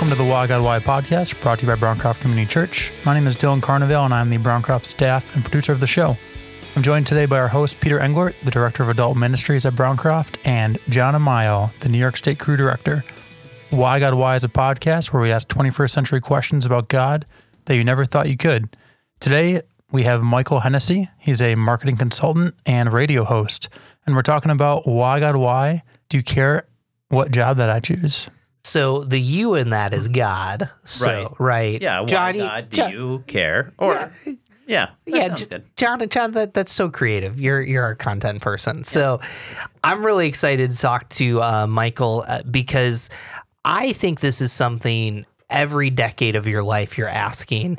Welcome to the Why God Why podcast, brought to you by Browncroft Community Church. My name is Dylan Carnevale, and I'm the Browncroft staff and producer of the show. I'm joined today by our host, Peter Englert, the Director of Adult Ministries at Browncroft, and John Amayo, the New York State Crew Director. Why God Why is a podcast where we ask 21st century questions about God that you never thought you could. Today, we have Michael Hennessy. He's a marketing consultant and radio host, and we're talking about why God why. Do you care what job that I choose? So the you in that is God. So, right. Yeah. Why Johnny, God do John, you care? Or yeah, sounds good. John, that's so creative. You're our content person. Yeah. So I'm really excited to talk to Michael because I think this is something every decade of your life you're asking.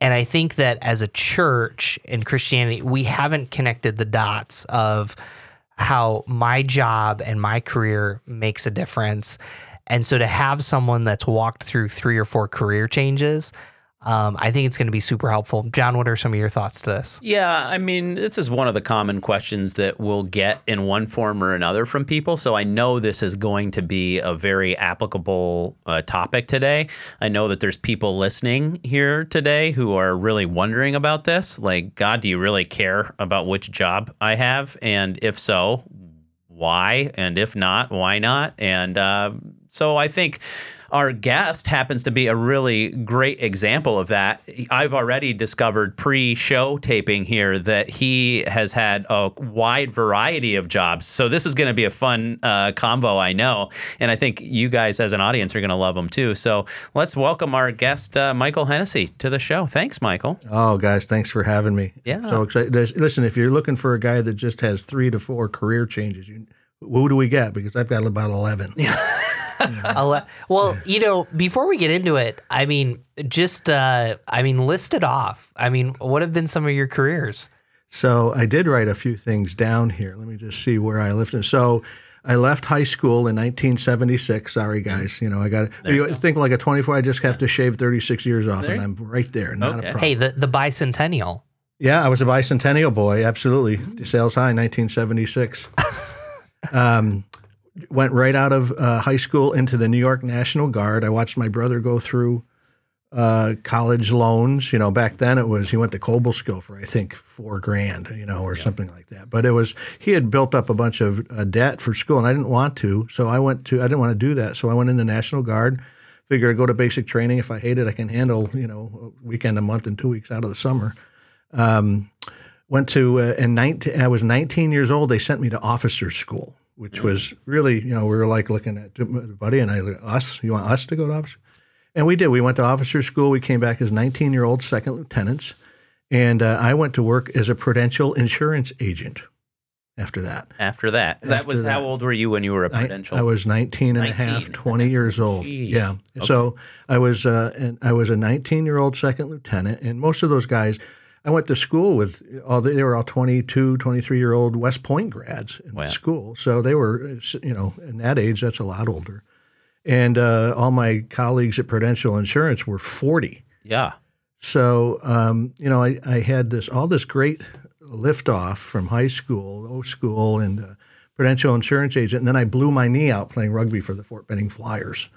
And I think that as a church in Christianity, we haven't connected the dots of how my job and my career makes a difference. And so to have someone that's walked through 3 or 4 career changes, I think it's going to be super helpful. John, what are some of your thoughts to this? Yeah, I mean, this is one of the common questions that we'll get in one form or another from people. So I know this is going to be a very applicable topic today. I know that there's people listening here today who are really wondering about this. Like, God, do you really care about which job I have? And if so, why? And if not, why not? And so I think our guest happens to be a really great example of that. I've already discovered pre-show taping here that he has had a wide variety of jobs. So this is going to be a fun combo, I know. And I think you guys as an audience are going to love them too. So let's welcome our guest, Michael Hennessy, to the show. Thanks, Michael. Oh, guys, thanks for having me. Yeah. So excited. Listen, if you're looking for a guy that just has 3 to 4 career changes, who do we got? Because I've got about 11. Well, you know, before we get into it, I mean, just, list it off. I mean, what have been some of your careers? So I did write a few things down here. Let me just see where I left. So I left high school in 1976. Sorry, guys. You know, I got it. You think like a 24, I just have to shave 36 years off, and I'm right there. Not a problem. Hey, the bicentennial. Yeah, I was a bicentennial boy. Absolutely. DeSales High, 1976. Went right out of high school into the New York National Guard. I watched my brother go through college loans. You know, back then it was, he went to Cobleskill for, I think, $4,000, you know, or something like that. But it was, he had built up a bunch of debt for school, and I didn't want to. So I didn't want to do that. So I went in the National Guard, figured I'd go to basic training. If I hate it, I can handle, you know, a weekend, a month, and 2 weeks out of the summer. Went to, I was 19 years old. They sent me to officer school, which was really, you know, we were like looking at buddy and I, us, you want us to go to officer? And we did. We went to officer school. We came back as 19-year-old second lieutenants. And I went to work as a prudential insurance agent after that. How old were you when you were a prudential? I was 19 and a half, 20 years old. Jeez. Yeah. Okay. So I was a 19-year-old second lieutenant. And most of those guys, I went to school with they were all 22, 23-year-old West Point grads in school. So they were, you know, in that age, that's a lot older. And all my colleagues at Prudential Insurance were 40. Yeah. So, you know, I had this great liftoff from high school, O school, and Prudential Insurance agent. And then I blew my knee out playing rugby for the Fort Benning Flyers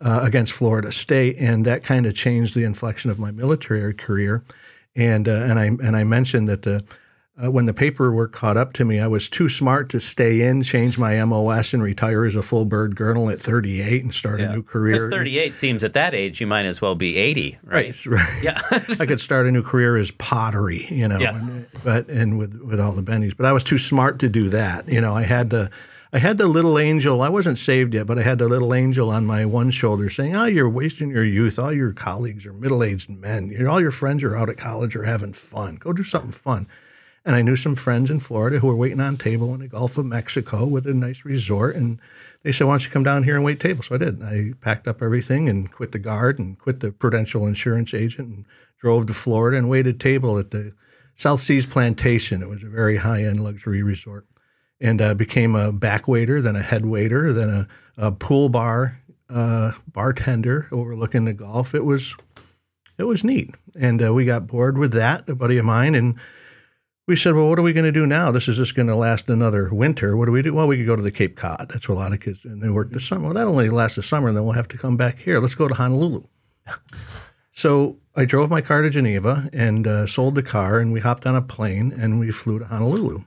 against Florida State. And that kind of changed the inflection of my military career. And I mentioned that when the paperwork caught up to me, I was too smart to stay in, change my MOS, and retire as a full bird colonel at 38 and start a new career. Because 38 seems at that age, you might as well be 80, right? Right. Yeah. I could start a new career as pottery, you know, and with all the bennies. But I was too smart to do that. You know, I had the little angel. I wasn't saved yet, but I had the little angel on my one shoulder saying, "Oh, you're wasting your youth. All your colleagues are middle-aged men. All your friends are out at college or having fun. Go do something fun." And I knew some friends in Florida who were waiting on table in the Gulf of Mexico with a nice resort, and they said, "Why don't you come down here and wait table?" So I did. I packed up everything and quit the Guard and quit the Prudential Insurance agent and drove to Florida and waited table at the South Seas Plantation. It was a very high-end luxury resort. And became a back waiter, then a head waiter, then a pool bar bartender overlooking the golf. It was neat, and we got bored with that. A buddy of mine and we said, well, what are we going to do now? This is just going to last another winter. What do we do? Well, we could go to the Cape Cod. That's where a lot of kids, and they work the summer. Well, that only lasts the summer, and then we'll have to come back here. Let's go to Honolulu. So I drove my car to Geneva and sold the car, and we hopped on a plane, and we flew to Honolulu.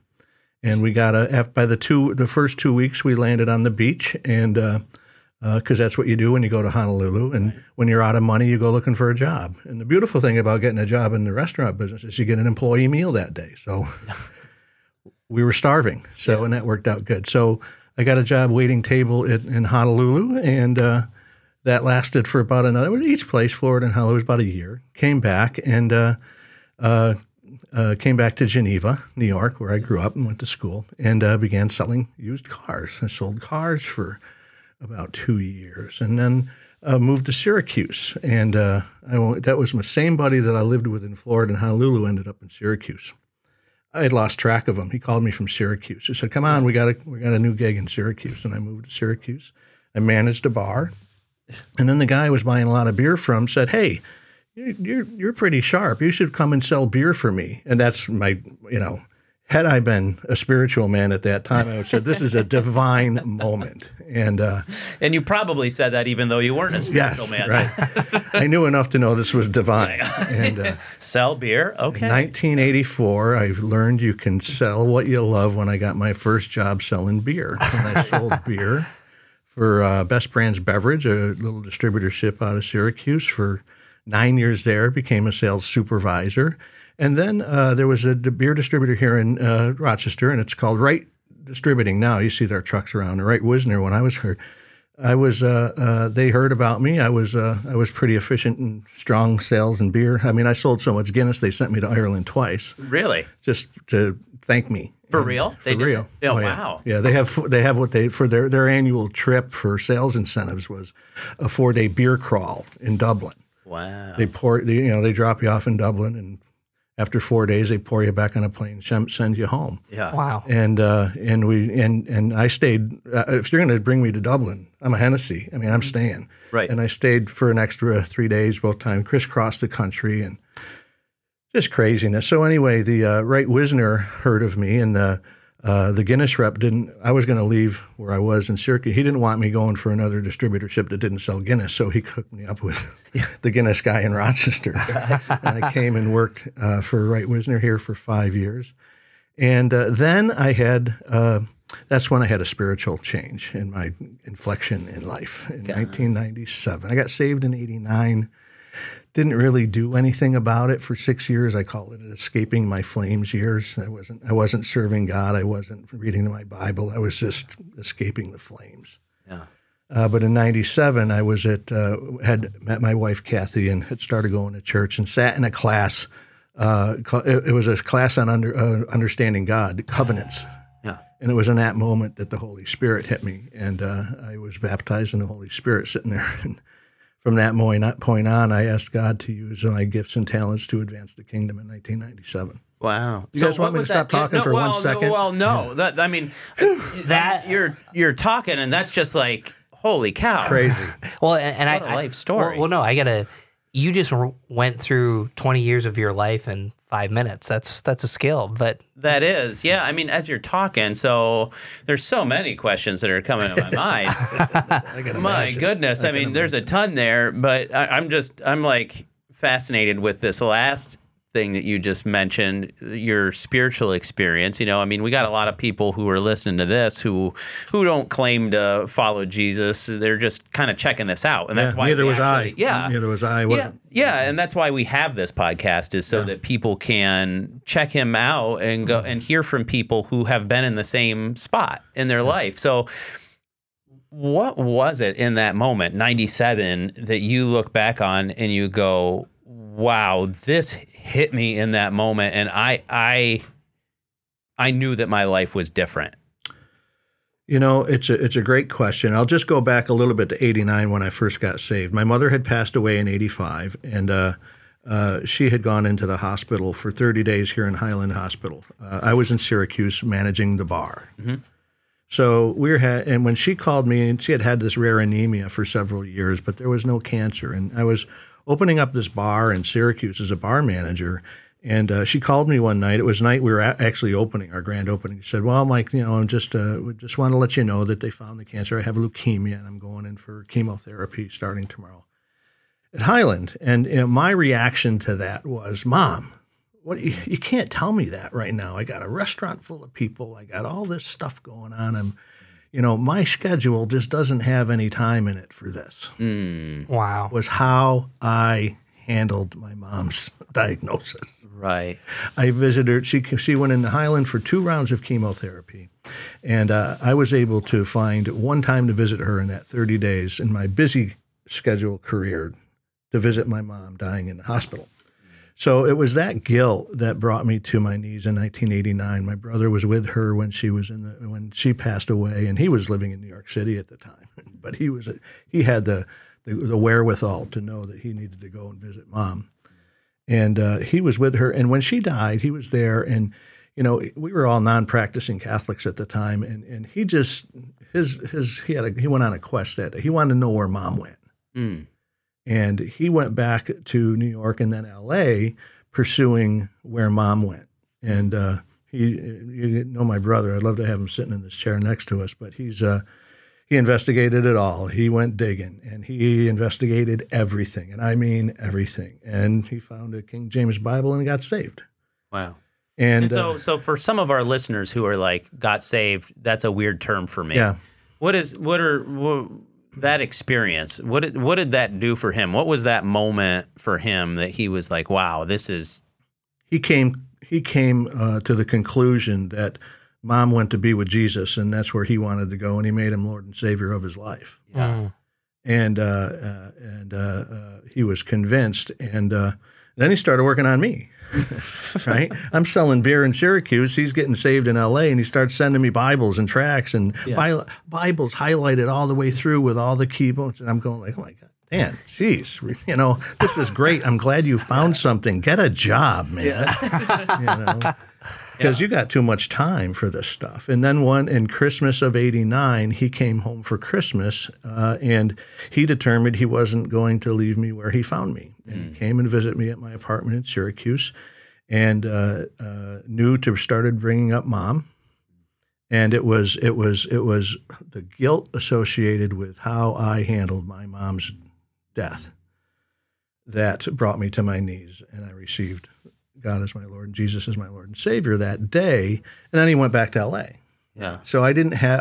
And we got the first 2 weeks, we landed on the beach, and because that's what you do when you go to Honolulu. And right. when you're out of money, you go looking for a job. And the beautiful thing about getting a job in the restaurant business is you get an employee meal that day. So we were starving. So yeah. and that worked out good. So I got a job waiting table in Honolulu, and that lasted for about another. Each place, Florida and Honolulu, was about a year. Came back and came back to Geneva, New York, where I grew up and went to school, and began selling used cars. I sold cars for about 2 years, and then moved to Syracuse. And that was my same buddy that I lived with in Florida and Honolulu ended up in Syracuse. I had lost track of him. He called me from Syracuse. He said, come on, we got a new gig in Syracuse. And I moved to Syracuse. I managed a bar. And then the guy I was buying a lot of beer from said, hey, you're pretty sharp. You should come and sell beer for me. And that's my, had I been a spiritual man at that time, I would have said, this is a divine moment. And you probably said that even though you weren't a spiritual man. Right. I knew enough to know this was divine. And sell beer? Okay. In 1984, I learned you can sell what you love when I got my first job selling beer. And I sold beer for Best Brands Beverage, a little distributorship out of Syracuse. For 9 years there, became a sales supervisor. And then there was a beer distributor here in Rochester, and it's called Wright Distributing now. You see their trucks around. Wright Wisner. When I was here, they heard about me. I was pretty efficient in strong sales and beer. I mean, I sold so much Guinness they sent me to Ireland twice. Really? Just to thank me. For real? For real. Oh, wow. Yeah, they have what they for their annual trip for sales incentives was a 4-day beer crawl in Dublin. Wow. They drop you off in Dublin, and after 4 days, they pour you back on a plane, send you home. Yeah. Wow. And I stayed. If you're going to bring me to Dublin, I'm a Hennessy. I mean, I'm staying. Right. And I stayed for an extra 3 days, both times, crisscrossed the country, and just craziness. So anyway, the Wright Wisner heard of me, and the Guinness rep didn't. I was going to leave where I was in Syracuse. He didn't want me going for another distributorship that didn't sell Guinness, so he hooked me up with the Guinness guy in Rochester. And I came and worked for Wright Wisner here for 5 years. And then I had that's when I had a spiritual change in my inflection in life in 1997. I got saved in 1989. Didn't really do anything about it for 6 years. I call it escaping my flames years. I wasn't serving God. I wasn't reading my Bible. I was just escaping the flames. Yeah. But in 1997, I was had met my wife Kathy and had started going to church and sat in a class. It was a class on understanding God, covenants. Yeah. And it was in that moment that the Holy Spirit hit me, and I was baptized in the Holy Spirit, sitting there. And from that point on, I asked God to use my gifts and talents to advance the kingdom in 1997. Wow! You guys want me to stop talking for 1 second? Well, no. Yeah. You're talking, and that's just like, holy cow, crazy. Well, and what a life story. I gotta. You just went through 20 years of your life in 5 minutes. That's a skill, but that is, yeah. I mean, as you're talking, so there's so many questions that are coming to my mind. My goodness, I mean, there's a ton there, but I'm like fascinated with this last thing that you just mentioned, your spiritual experience. I mean, we got a lot of people who are listening to this who don't claim to follow Jesus. They're just kind of checking this out, and that's why neither was I. Wasn't. Yeah, and that's why we have this podcast is so that people can check him out and go and hear from people who have been in the same spot in their life. So. What was it in that moment, 1997, that you look back on and you go, wow, this hit me in that moment, and I knew that my life was different? It's a great question. I'll just go back a little bit to 1989 when I first got saved. My mother had passed away in 1985, and she had gone into the hospital for 30 days here in Highland Hospital. I was in Syracuse managing the bar. Mm-hmm. So and when she called me, and she had this rare anemia for several years, but there was no cancer, and I was opening up this bar in Syracuse as a bar manager, And she called me one night. It was night we were actually opening, our grand opening. She said, well, Mike, you know, I'm just want to let you know that they found the cancer. I have leukemia, and I'm going in for chemotherapy starting tomorrow at Highland. And you know, my reaction to that was, Mom, what you can't tell me that right now. I got a restaurant full of people. I got all this stuff going on. I'm, you know, my schedule just doesn't have any time in it for this. Mm. Wow. Was how I handled my mom's diagnosis. Right. I visited her. She went into Highland for 2 rounds of chemotherapy, and I was able to find one time to visit her in that 30 days in my busy schedule career to visit my mom dying in the hospital. So it was that guilt that brought me to my knees in 1989. My brother was with her when she was when she passed away, and he was living in New York City at the time, but he had the wherewithal to know that he needed to go and visit Mom. And he was with her. And when she died, he was there. And, you know, we were all non-practicing Catholics at the time. And he just, he went on a quest that day. He wanted to know where Mom went. Mm. And he went back to New York and then L.A. pursuing where Mom went. And you know my brother. I'd love to have him sitting in this chair next to us. But he's... He investigated it all. He went digging, and he investigated everything, and I mean everything. And he found a King James Bible and got saved. Wow. And so for some of our listeners who are like, got saved, that's a weird term for me. Yeah. What that experience, what did that do for him? What was that moment for him that he was like, wow, this is... He came to the conclusion that Mom went to be with Jesus, and that's where he wanted to go, and he made him Lord and Savior of his life. Yeah. Mm. And he was convinced, and then he started working on me, right? I'm selling beer in Syracuse. He's getting saved in L.A., and he starts sending me Bibles and tracts and Bibles highlighted all the way through with all the key points, and I'm going like, oh, my God. Man, geez, you know, this is great. I'm glad you found something. Get a job, man. Yeah. You know, because you got too much time for this stuff. And then in Christmas of 89, he came home for Christmas, and he determined he wasn't going to leave me where he found me. And he came and visited me at my apartment in Syracuse, and started bringing up Mom. And it was the guilt associated with how I handled my mom's death that brought me to my knees, and I received God as my Lord and Jesus as my Lord and Savior that day. And then he went back to L.A. Yeah. So I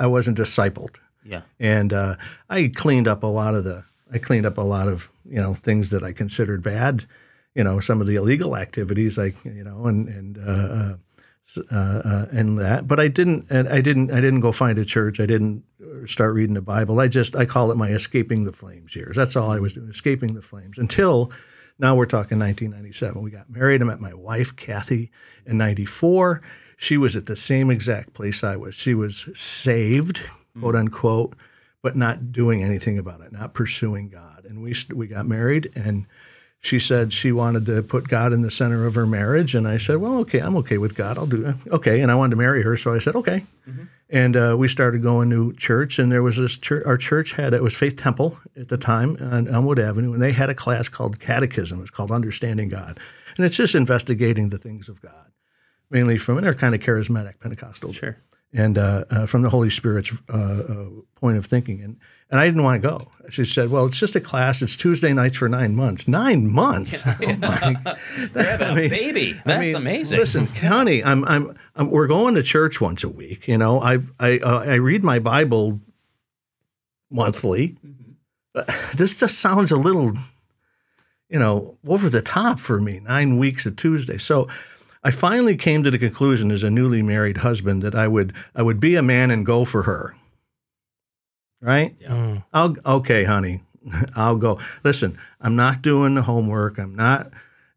wasn't discipled. Yeah. And I cleaned up a lot of you know, things that I considered bad, you know, some of the illegal activities, like, you know, and that, but I didn't go find a church. I didn't start reading the Bible. I call it my escaping the flames years. That's all I was doing, escaping the flames. Until now, we're talking 1997. We got married. I met my wife, Kathy, in 94. She was at the same exact place I was. She was saved, quote unquote, but not doing anything about it, not pursuing God. And we got married, and she said she wanted to put God in the center of her marriage, and I said, well, okay, I'm okay with God. I'll do that. Okay, and I wanted to marry her, so I said, okay. Mm-hmm. And we started going to church, and there was this church. Our church it was Faith Temple at the time on Elmwood Avenue, and they had a class called Catechism. It was called Understanding God, and it's just investigating the things of God, mainly from their kind of charismatic Pentecostal. Sure. And from the Holy Spirit's point of thinking. And I didn't want to go. She said, well, it's just a class. It's Tuesday nights for 9 months. 9 months? Yeah. Oh, my. Grab a baby. That's amazing. Listen, honey, we're going to church once a week. You know, I read my Bible monthly. Mm-hmm. But this just sounds a little, you know, over the top for me, 9 weeks a Tuesday. So I finally came to the conclusion as a newly married husband that I would be a man and go for her. Right? Yeah. Mm. Okay, honey, I'll go. Listen, I'm not doing the homework. I'm not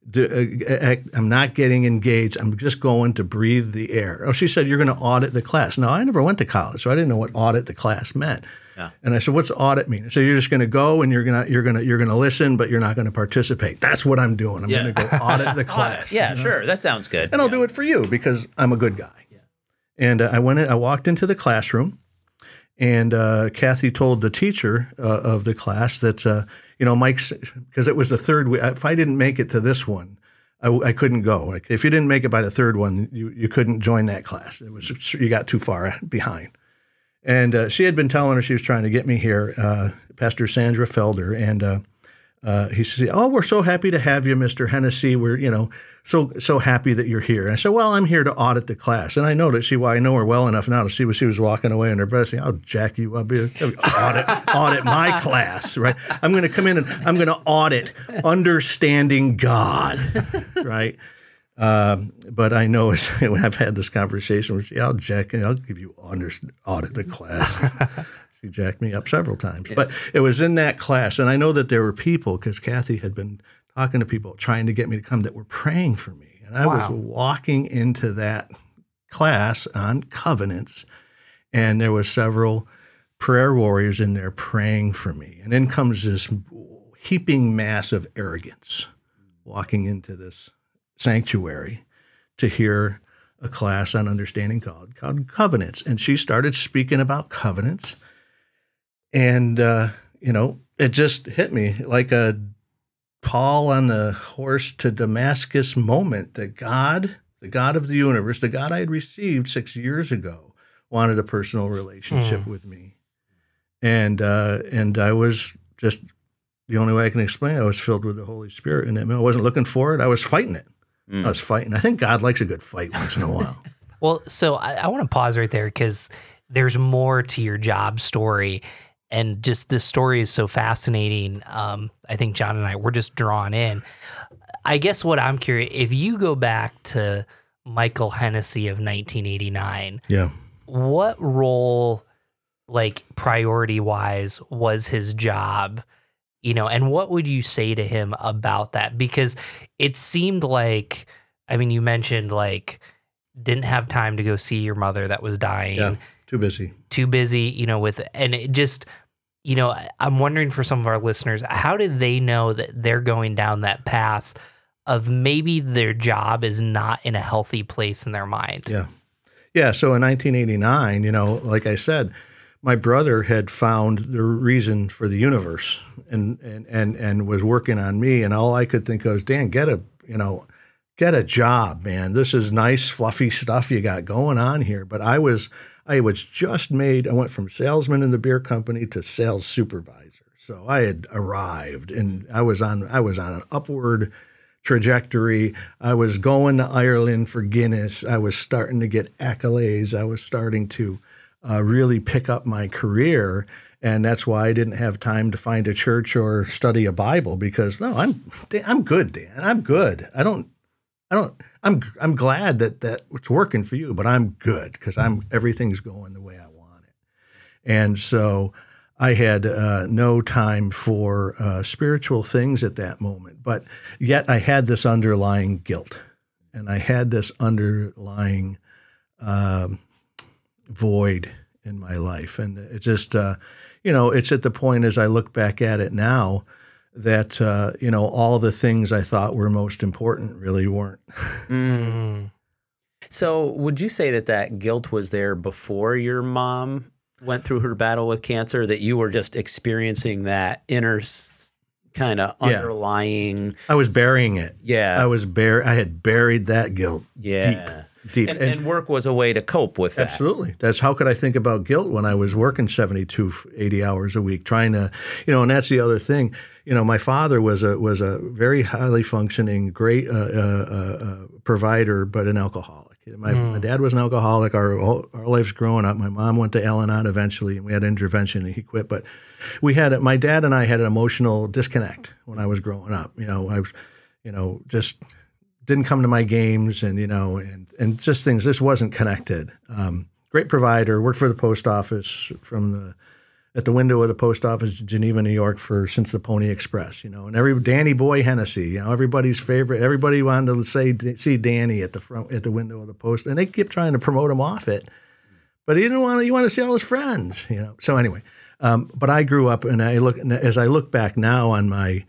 getting engaged. I'm just going to breathe the air. Oh, she said, you're going to audit the class. Now, I never went to college, so I didn't know what audit the class meant. Yeah. And I said, what's audit mean? So you're just going to go and you're going to listen, but you're not going to participate. That's what I'm doing. I'm going to go audit the class. Yeah, you know? Sure. That sounds good. And I'll do it for you because I'm a good guy. Yeah. And I walked into the classroom. And Kathy told the teacher of the class that, you know, Mike's, because it was the third week. If I didn't make it to this one, I couldn't go. If you didn't make it by the third one, you couldn't join that class. It was, you got too far behind. And she had been telling her she was trying to get me here, Pastor Sandra Felder, and he said, "Oh, we're so happy to have you, Mr. Hennessy. We're, so happy that you're here." And I said, "Well, I'm here to audit the class." And I know that I know her well enough now to see what she was walking away in her breath, saying, "I'll jack you up, audit my class, right? I'm going to come in and I'm going to audit understanding God, right?" But I know when I've had this conversation, we say, I'll give you honors, audit the class. She jacked me up several times. Yeah. But it was in that class, and I know that there were people, because Kathy had been talking to people trying to get me to come, that were praying for me. And I was walking into that class on covenants, and there were several prayer warriors in there praying for me. And then comes this heaping mass of arrogance walking into this sanctuary to hear a class on understanding God called covenants. And she started speaking about covenants. And, it just hit me like a Paul on the horse to Damascus moment that God, the God of the universe, the God I had received 6 years ago, wanted a personal relationship with me. And I was just, the only way I can explain it, I was filled with the Holy Spirit in that moment. I wasn't looking for it. I was fighting it. I was fighting. I think God likes a good fight once in a while. Well, so I want to pause right there because there's more to your job story. And just this story is so fascinating. I think John and I were just drawn in. I guess what I'm curious, if you go back to Michael Hennessy of 1989, what role, like priority-wise, was his job? And what would you say to him about that? Because it seemed like, you mentioned didn't have time to go see your mother that was dying. Yeah. Too busy, and it just, I'm wondering for some of our listeners, how do they know that they're going down that path of maybe their job is not in a healthy place in their mind? Yeah. Yeah. So in 1989, like I said, my brother had found the reason for the universe and was working on me. And all I could think of was, Dan, get a job, man. This is nice, fluffy stuff you got going on here. But I was just made, I went from salesman in the beer company to sales supervisor. So I had arrived and I was on an upward trajectory. I was going to Ireland for Guinness. I was starting to get accolades. I was starting to really pick up my career. And that's why I didn't have time to find a church or study a Bible because I'm good, Dan. I'm good. I'm glad that it's working for you, but I'm good because everything's going the way I want it. And so I had no time for spiritual things at that moment, but yet I had this underlying guilt and I had this underlying void in my life. And it just, it's at the point as I look back at it now, that, all the things I thought were most important really weren't. So would you say that guilt was there before your mom went through her battle with cancer, that you were just experiencing that inner kind of underlying? I was burying it. Yeah. I had buried that guilt deep. And work was a way to cope with that. Absolutely. That's how could I think about guilt when I was working 72, 80 hours a week trying to, and that's the other thing. My father was a very highly functioning, great provider, but an alcoholic. My dad was an alcoholic. Our lives growing up. My mom went to Al-Anon eventually, and we had intervention, and he quit. But my dad and I had an emotional disconnect when I was growing up. I just didn't come to my games, and and just things. This wasn't connected. Great provider. Worked for the post office at the window of the post office in Geneva, New York, since the Pony Express, and Danny Boy Hennessy, everybody's favorite. Everybody wanted to see Danny at the window of the post, and they kept trying to promote him off it, but he didn't want to. You want to see all his friends, So anyway, but I grew up, and as I look back now on my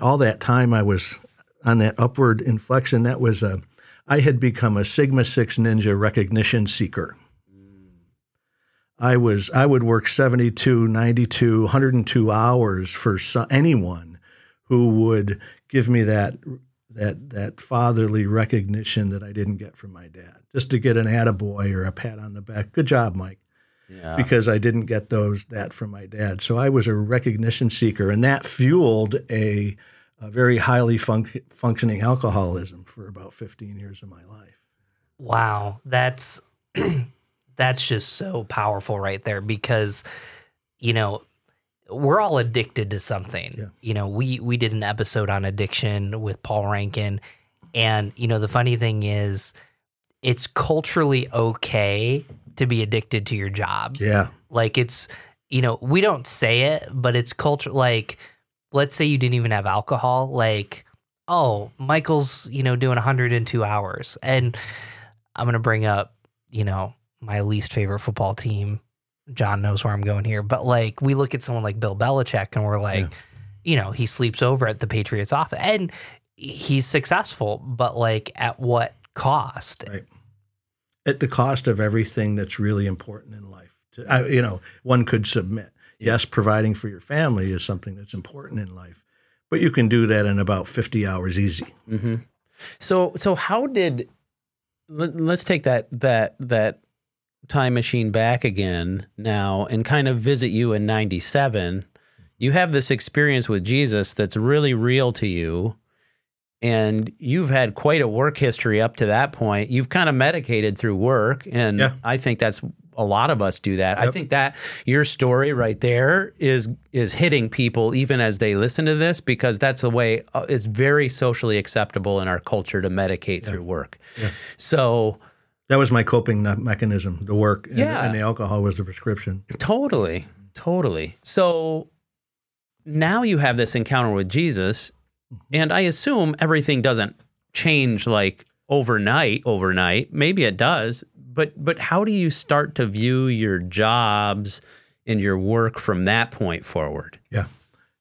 all that time I was on that upward inflection. That was I had become a Sigma 6 Ninja recognition seeker. I would work 72, 92, 102 hours for anyone who would give me that that fatherly recognition that I didn't get from my dad, just to get an attaboy or a pat on the back. Good job, Mike. Yeah. Because I didn't get that from my dad. So I was a recognition seeker, and that fueled a very highly functioning alcoholism for about 15 years of my life. Wow. That's just so powerful right there, because, you know, we're all addicted to something. Yeah. You know, we did an episode on addiction with Paul Rankin. And, you know, the funny thing is it's culturally okay to be addicted to your job. Yeah. Like it's, you know, we don't say it, but it's culture. Like, let's say you didn't even have alcohol. Like, oh, Michael's, you know, doing 102 hours. And I'm going to bring up, you know, my least favorite football team. John knows where I'm going here, but like we look at someone like Bill Belichick and we're like, yeah, you know, he sleeps over at the Patriots office and he's successful, but like at what cost? Right. At the cost of everything that's really important in life. You know, one could submit, yes, providing for your family is something that's important in life, but you can do that in about 50 hours easy. Mm-hmm. So how did, let's take that time machine back again now and kind of visit you in 97. You have this experience with Jesus that's really real to you, and you've had quite a work history up to that point. You've kind of medicated through work, and yeah, I think that's a lot of us do that. Yep. I think that your story right there is hitting people even as they listen to this, because that's the way it's very socially acceptable in our culture to medicate through work. Yeah. So that was my coping mechanism, the work, and, and the alcohol was the prescription. Totally, totally. So now you have this encounter with Jesus, and I assume everything doesn't change like overnight. Maybe it does, but how do you start to view your jobs and your work from that point forward? Yeah,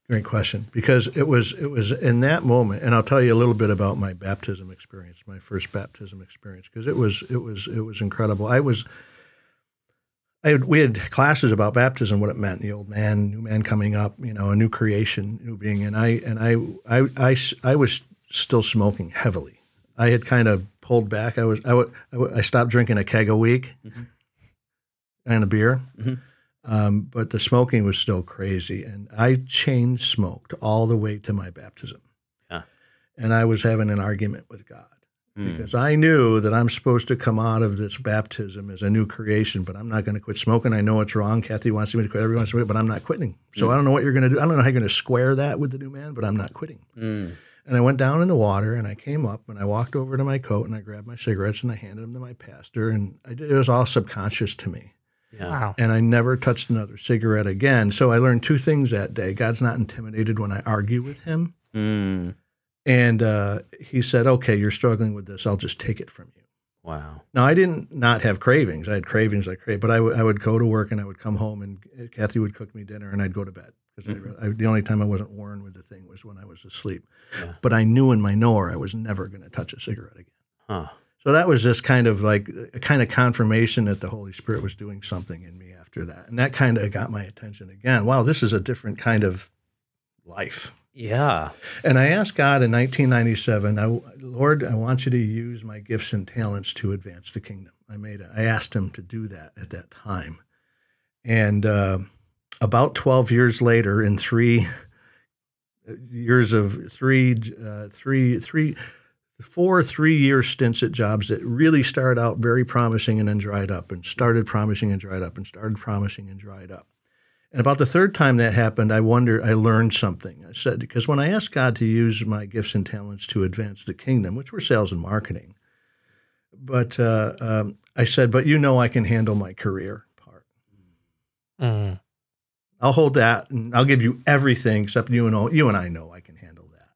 great question, because it was in that moment, and I'll tell you a little bit about my baptism experience, my first baptism experience, because it was incredible. We had classes about baptism, what it meant, the old man, new man coming up, you know, a new creation, new being, and I was still smoking heavily. I had kind of pulled back. I stopped drinking a keg a week, mm-hmm, and a beer. Mm-hmm. But the smoking was still crazy, and I chain smoked all the way to my baptism. Yeah. And I was having an argument with God because I knew that I'm supposed to come out of this baptism as a new creation, but I'm not going to quit smoking. I know it's wrong. Kathy wants me to quit. Everyone wants me to quit, but I'm not quitting. So I don't know what you're going to do. I don't know how you're going to square that with the new man, but I'm not quitting. Mm. And I went down in the water, and I came up, and I walked over to my coat, and I grabbed my cigarettes, and I handed them to my pastor, and it was all subconscious to me. Yeah. Wow. And I never touched another cigarette again. So I learned two things that day. God's not intimidated when I argue with him. Mm. And he said, okay, you're struggling with this. I'll just take it from you. Wow. Now, I didn't not have cravings. I had cravings. But I would go to work, and I would come home, and Kathy would cook me dinner, and I'd go to bed. Because the only time I wasn't worn with the thing was when I was asleep. Yeah. But I knew in my knower I was never going to touch a cigarette again. Huh. So that was this kind of like a kind of confirmation that the Holy Spirit was doing something in me after that. And that kind of got my attention again. Wow, this is a different kind of life. Yeah. And I asked God in 1997, Lord, I want you to use my gifts and talents to advance the kingdom. I asked him to do that at that time. And about 12 years later, in 4 three-year stints at jobs that really started out very promising and then dried up, and started promising and dried up, and started promising and dried up. And about the third time that happened, I learned something. I said, because when I asked God to use my gifts and talents to advance the kingdom, which were sales and marketing, but I said, but you know I can handle my career part. Mm-hmm. I'll hold that, and I'll give you everything except you and I know I can handle that.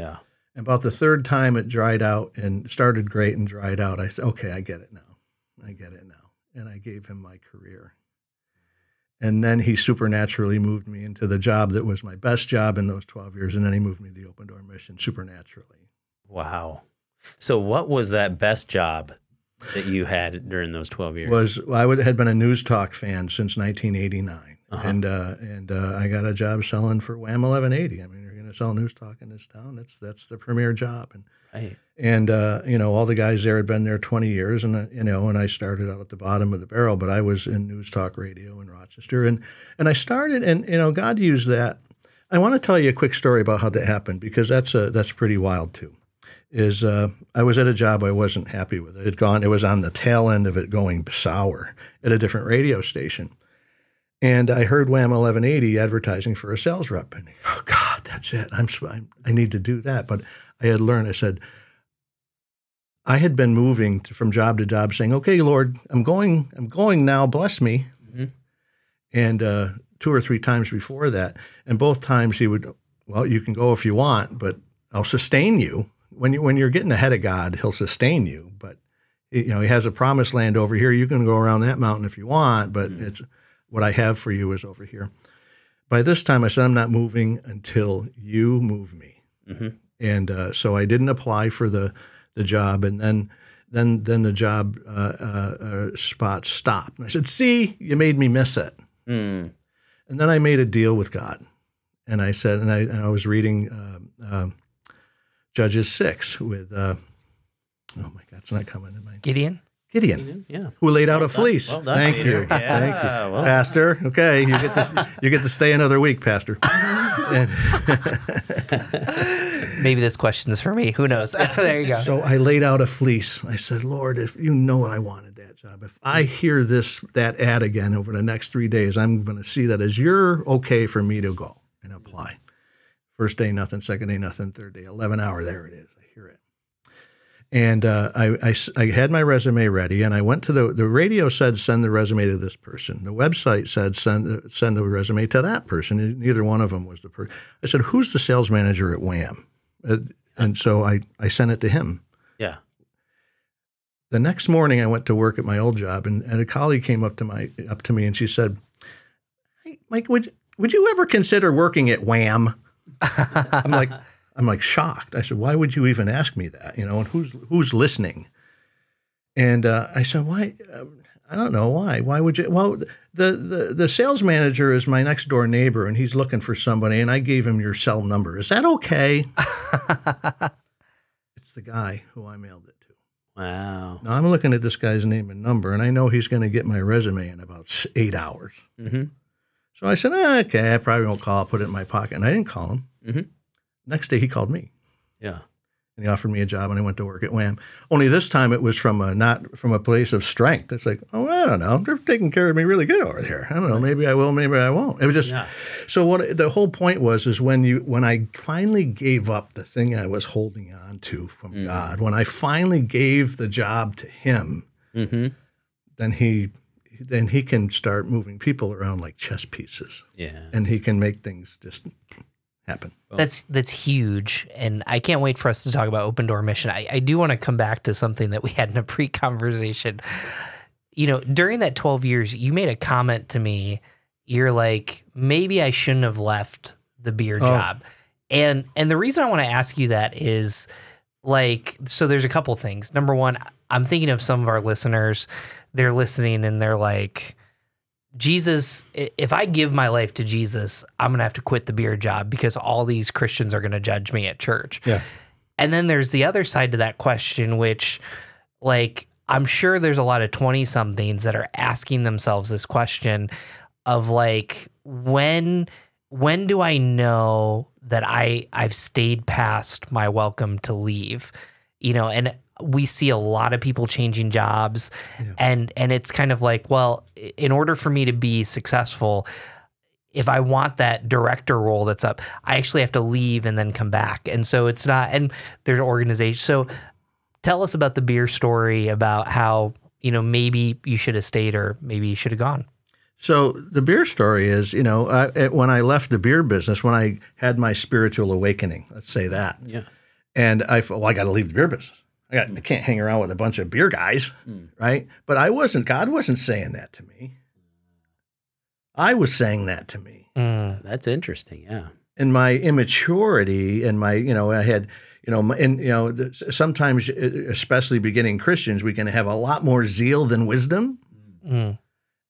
Yeah. And about the third time it dried out and started great and dried out, I said, okay, I get it now. And I gave him my career. And then he supernaturally moved me into the job that was my best job in those 12 years. And then he moved me to the Open Door Mission supernaturally. Wow. So what was that best job that you had during those 12 years? I had been a News Talk fan since 1989. Uh-huh. And I got a job selling for WHAM 1180. I mean, to sell news talk in this town. That's the premier job. And right. And you know, all the guys there had been there 20 years, and you know, and I started out at the bottom of the barrel, but I was in news talk radio in Rochester, and I started, and you know, God used that. I want to tell you a quick story about how that happened, because that's pretty wild too. Is I was at a job I wasn't happy with. It was on the tail end of it going sour at a different radio station. And I heard WHAM 1180 advertising for a sales rep. And oh, God, that's it. I need to do that. But I had learned, I said, I had been moving from job to job saying, okay, Lord, I'm going now, bless me. Mm-hmm. And two or three times before that. And both times he would, well, you can go if you want, but I'll sustain you. When you're getting ahead of God, he'll sustain you. But, you know, he has a promised land over here. You can go around that mountain if you want, but mm-hmm. it's... what I have for you is over here. By this time, I said, I'm not moving until you move me. Mm-hmm. And so I didn't apply for the job. And then the job spot stopped. And I said, see, you made me miss it. Mm. And then I made a deal with God. And I said, and I was reading Judges 6 with, oh, my God, it's not coming to mind. Gideon, yeah, who laid out a fleece. Well done, thank you. Yeah, thank you, well. Pastor. Okay, you get to stay another week, Pastor. Maybe this question is for me. Who knows? There you go. So I laid out a fleece. I said, Lord, if you know I wanted that job, if I hear that ad again over the next 3 days, I'm going to see that as you're okay for me to go and apply. First day, nothing. Second day, nothing. Third day, 11 hour. There it is. I hear it. And I had my resume ready, and I went to the radio said, send the resume to this person. The website said, send the resume to that person. And neither one of them was the person. I said, who's the sales manager at WHAM? And so I sent it to him. Yeah. The next morning I went to work at my old job, and a colleague came up to me and she said, hey, Mike, would you ever consider working at WHAM? I'm like shocked. I said, why would you even ask me that? You know, and who's listening? And I said, why? I don't know why. Why would you? Well, the sales manager is my next door neighbor, and he's looking for somebody, and I gave him your cell number. Is that okay? It's the guy who I mailed it to. Wow. Now, I'm looking at this guy's name and number, and I know he's going to get my resume in about 8 hours. Mm-hmm. So I said, okay, I probably won't call. I'll put it in my pocket. And I didn't call him. Mm-hmm. Next day, he called me. Yeah. And he offered me a job, and I went to work at WHAM. Only this time it was not from a place of strength. It's like, oh, I don't know. They're taking care of me really good over there. I don't know. Maybe I will, maybe I won't. It was just so what the whole point was is when I finally gave up the thing I was holding on to from mm-hmm. God, when I finally gave the job to him, mm-hmm. then he can start moving people around like chess pieces. Yeah. And he can make things just happen. That's huge, and I can't wait for us to talk about Open Door Mission. I do want to come back to something that we had in a pre-conversation. You know, during that 12 years, you made a comment to me. You're like, maybe I shouldn't have left the beer job. And the reason I want to ask you that is, like, so there's a couple things. Number one, I'm thinking of some of our listeners. They're listening, and they're like, Jesus, if I give my life to Jesus, I'm going to have to quit the beer job because all these Christians are going to judge me at church. Yeah. And then there's the other side to that question, which, like, I'm sure there's a lot of 20-somethings that are asking themselves this question of, like, when do I know that I've stayed past my welcome to leave? You know, and we see a lot of people changing jobs, yeah. and it's kind of like, well, in order for me to be successful, if I want that director role that's up, I actually have to leave and then come back. And so it's not, and there's an organization. So tell us about the beer story, about how, you know, maybe you should have stayed or maybe you should have gone. So the beer story is, you know, when I left the beer business, when I had my spiritual awakening, let's say that. Yeah. And I thought, well, I got to leave the beer business. I can't hang around with a bunch of beer guys, right? But God wasn't saying that to me. I was saying that to me. That's interesting, yeah. And my immaturity and my, you know, I had, you know, and, you know, sometimes, especially beginning Christians, we can have a lot more zeal than wisdom. Mm.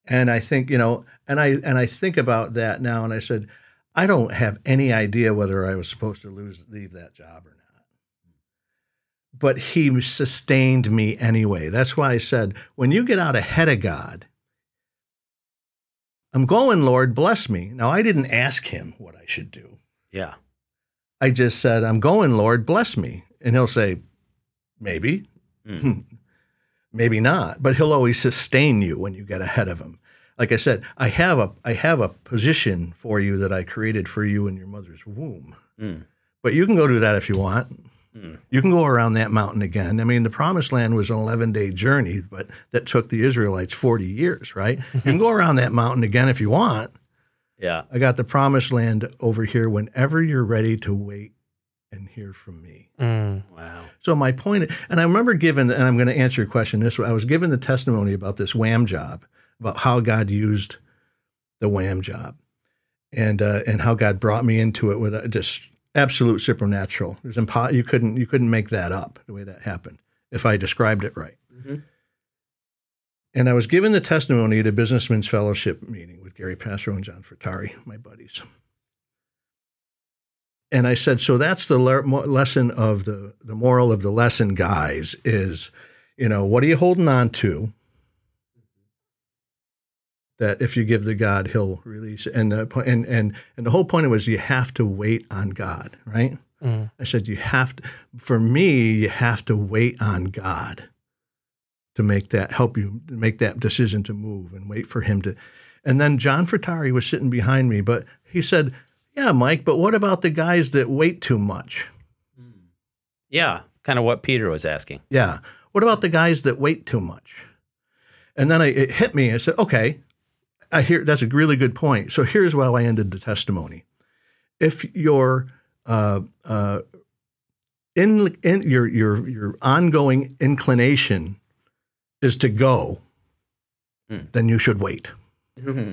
And I think, you know, and I think about that now, and I said, I don't have any idea whether I was supposed to leave that job or not. But he sustained me anyway. That's why I said, when you get out ahead of God, I'm going, Lord, bless me. Now, I didn't ask him what I should do. Yeah. I just said, I'm going, Lord, bless me. And he'll say, maybe, maybe not. But he'll always sustain you when you get ahead of him. Like I said, I have a position for you that I created for you in your mother's womb. Mm. But you can go do that if you want. Mm. You can go around that mountain again. I mean, the Promised Land was an 11-day journey, but that took the Israelites 40 years, right? You can go around that mountain again if you want. Yeah. I got the Promised Land over here whenever you're ready to wait and hear from me. Mm. Wow. So my point, and I remember giving, and I'm going to answer your question this way, I was given the testimony about this Wham job, about how God used the Wham job and how God brought me into it with just absolute supernatural. It was you couldn't make that up, the way that happened, if I described it right. Mm-hmm. And I was given the testimony at a businessman's fellowship meeting with Gary Passero and John Fertari, my buddies. And I said, so that's the lesson of the moral of the lesson, guys, is, you know, what are you holding on to that if you give to God, he'll release? And the whole point was you have to wait on God, right? Mm. I said, you have to wait on God to help you make that decision to move and wait for him to. And then John Fertari was sitting behind me, but he said, yeah, Mike, but what about the guys that wait too much? Yeah, kind of what Peter was asking. Yeah. What about the guys that wait too much? And then it hit me. I said, okay, I hear that's a really good point. So here's how I ended the testimony. If you're in your ongoing inclination is to go, then you should wait. Mm-hmm.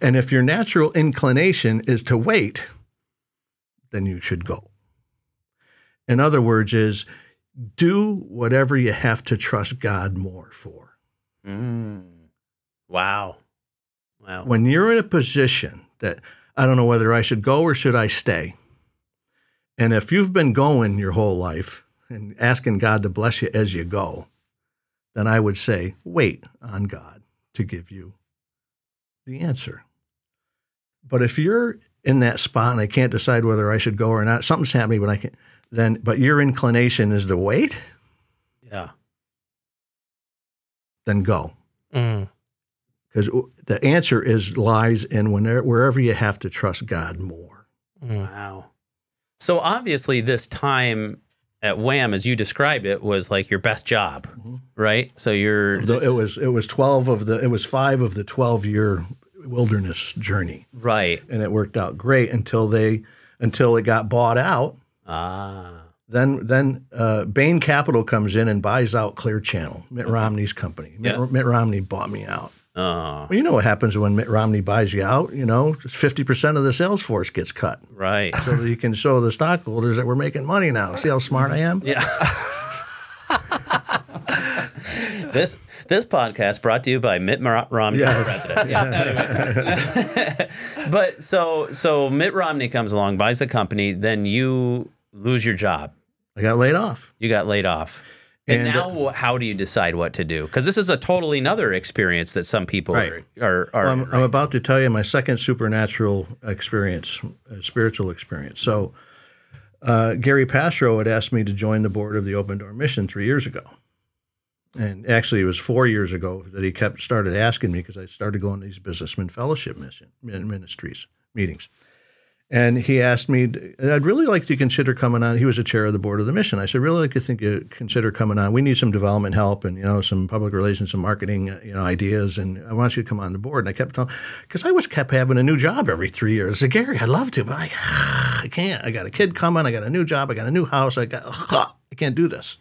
And if your natural inclination is to wait, then you should go. In other words, is do whatever you have to trust God more for. Mm. Wow. Wow. When you're in a position that I don't know whether I should go or should I stay. And if you've been going your whole life and asking God to bless you as you go, then I would say, wait on God to give you the answer. But if you're in that spot and I can't decide whether I should go or not, something's happening, but I can't, but your inclination is to wait. Yeah. Then go. Mm. Because the answer lies in wherever you have to trust God more. Wow. So obviously this time at Wham, as you described it, was like your best job, mm-hmm. right? So it was 5 of the 12-year wilderness journey, right? And it worked out great until it got bought out. Ah. Then Bain Capital comes in and buys out Clear Channel, Mitt Romney's company. Yeah. Mitt Romney bought me out. Oh. Well, you know what happens when Mitt Romney buys you out, you know, 50% of the sales force gets cut. Right. So that you can show the stockholders that we're making money now. See how smart I am? Yeah. This podcast brought to you by Mitt Romney, yes. President. Yeah. But so Mitt Romney comes along, buys the company, then you lose your job. I got laid off. You got laid off. And now how do you decide what to do? Because this is a totally another experience that some people right. are I'm about to tell you my second supernatural experience, spiritual experience. So Gary Passero had asked me to join the board of the Open Door Mission 3 years ago. And actually it was 4 years ago that he started asking me because I started going to these businessmen fellowship ministries meetings. And he asked me, I'd really like to consider coming on. He was a chair of the board of the mission. I said, really like to consider coming on. We need some development help and, you know, some public relations, some marketing, you know, ideas. And I want you to come on the board. And I kept telling, because I was kept having a new job every 3 years. I said, Gary, I'd love to, but I can't. I got a kid coming. I got a new job. I got a new house. I can't do this.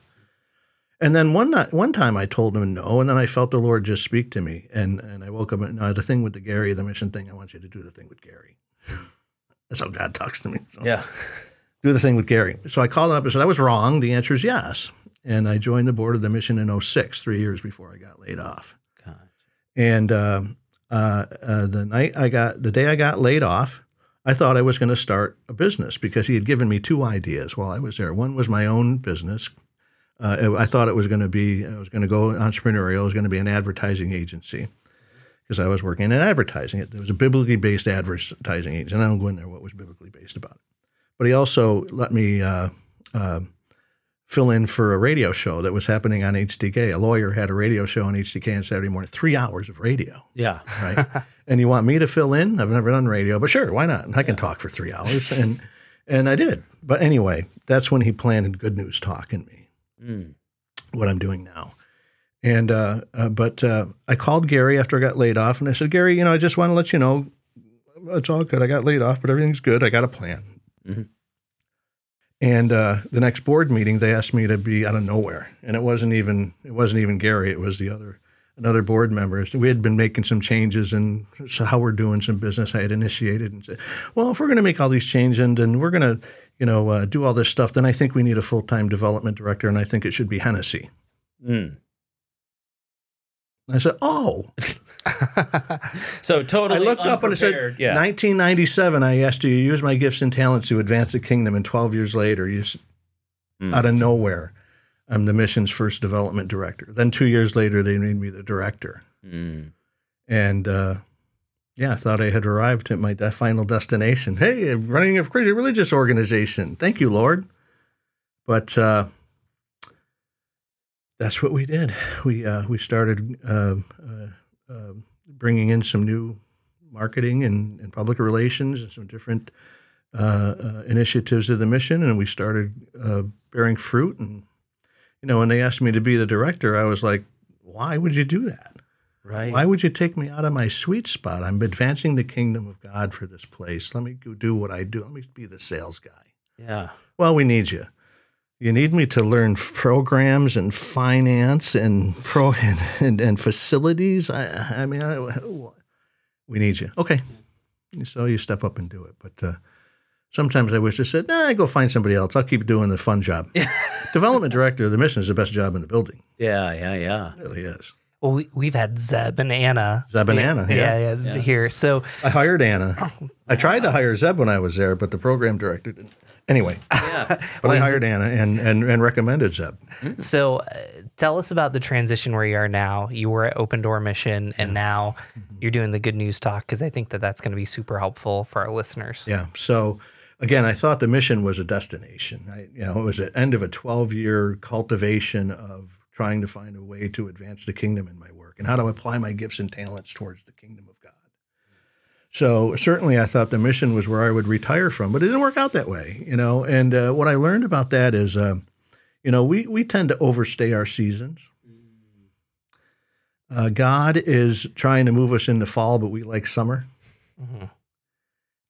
And then one time I told him no, and then I felt the Lord just speak to me. And I woke up and no, the thing with the Gary, the mission thing, I want you to do the thing with Gary. That's how God talks to me. So. Yeah. Do the thing with Gary. So I called him up and said, I was wrong. The answer is yes. And I joined the board of the mission in 2006, 3 years before I got laid off. God. And the day I got laid off, I thought I was going to start a business because he had given me two ideas while I was there. One was my own business. I thought it was going to be, I was going to go entrepreneurial. It was going to be an advertising agency because I was working in advertising. It was a biblically based advertising agency. And I don't go in there what was biblically based about it. But he also let me fill in for a radio show that was happening on HDK. A lawyer had a radio show on HDK on Saturday morning, 3 hours of radio. Yeah. Right? And you want me to fill in? I've never done radio, but sure, why not? And I can talk for 3 hours. And I did. But anyway, that's when he planted Good News Talk in me, what I'm doing now. And but I called Gary after I got laid off, and I said, Gary, you know, I just want to let you know it's all good. I got laid off, but everything's good. I got a plan. Mm-hmm. And the next board meeting, they asked me to be out of nowhere, and it wasn't even Gary. It was another board member. So we had been making some changes in how we're doing some business. I had initiated and said, well, if we're going to make all these changes and we're going to do all this stuff, then I think we need a full-time development director, and I think it should be Hennessy. Mm. I said, oh. So totally I looked unprepared. Up and I said, 1997, I asked you to use my gifts and talents to advance the kingdom. And 12 years later, out of nowhere, I'm the mission's first development director. Then 2 years later, they made me the director. Mm. And I thought I had arrived at my final destination. Hey, I'm running a crazy religious organization. Thank you, Lord. But that's what we did. We started bringing in some new marketing and public relations and some different initiatives of the mission, and we started bearing fruit. And when they asked me to be the director, I was like, "Why would you do that? Right? Why would you take me out of my sweet spot? I'm advancing the kingdom of God for this place. Let me go do what I do. Let me be the sales guy." Yeah. Well, we need you. You need me to learn programs and finance and facilities. We need you. Okay. So you step up and do it. But sometimes I wish I said, go find somebody else. I'll keep doing the fun job. Development director of the mission is the best job in the building. Yeah. It really is. Well, we've had Zeb and Anna. Here. So I hired Anna. I tried to hire Zeb when I was there, but the program director didn't. Anyway, but I hired Anna and recommended Zeb. So tell us about the transition where you are now. You were at Open Door Mission, and now you're doing the Good News Talk, because I think that's going to be super helpful for our listeners. Yeah. So again, I thought the mission was a destination. It was the end of a 12-year cultivation of trying to find a way to advance the kingdom in my work and how to apply my gifts and talents towards the kingdom of God. So certainly I thought the mission was where I would retire from, but it didn't work out that way, And what I learned about that is, we tend to overstay our seasons. God is trying to move us into fall, but we like summer. Mm-hmm.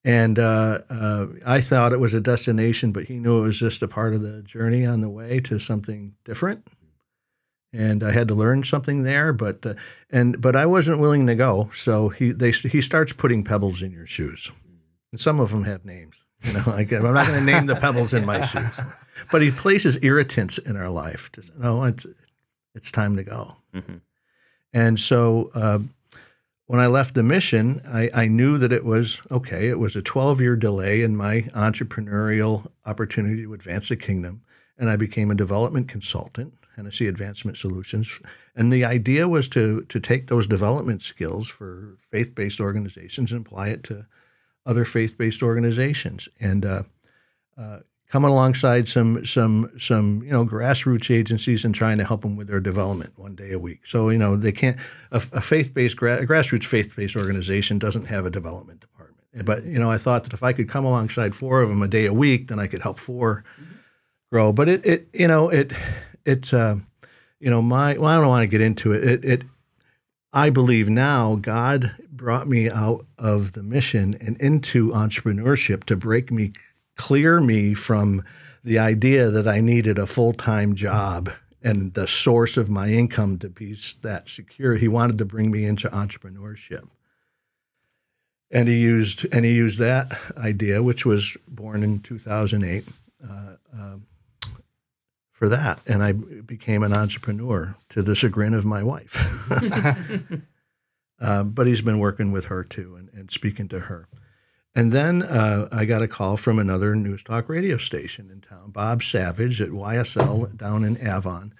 And I thought it was a destination, but he knew it was just a part of the journey on the way to something different. And I had to learn something there, but I wasn't willing to go. So he starts putting pebbles in your shoes, and some of them have names. I'm not going to name the pebbles in my shoes, but he places irritants in our life. It's time to go. Mm-hmm. And so when I left the mission, I knew that it was okay. It was a 12-year delay in my entrepreneurial opportunity to advance the kingdom. And I became a development consultant, Hennessy Advancement Solutions. And the idea was to take those development skills for faith-based organizations and apply it to other faith-based organizations. And coming alongside some grassroots agencies and trying to help them with their development 1 day a week. So, they can't – a grassroots faith-based organization doesn't have a development department. But, I thought that if I could come alongside 4 of them a day a week, then I could help 4 – grow. But I don't want to get into it. I believe now God brought me out of the mission and into entrepreneurship to clear me from the idea that I needed a full-time job and the source of my income to be that secure. He wanted to bring me into entrepreneurship. And he used that idea, which was born in 2008, for that. And I became an entrepreneur to the chagrin of my wife. But he's been working with her too and speaking to her. And then I got a call from another news talk radio station in town, Bob Savage at YSL down in Avon.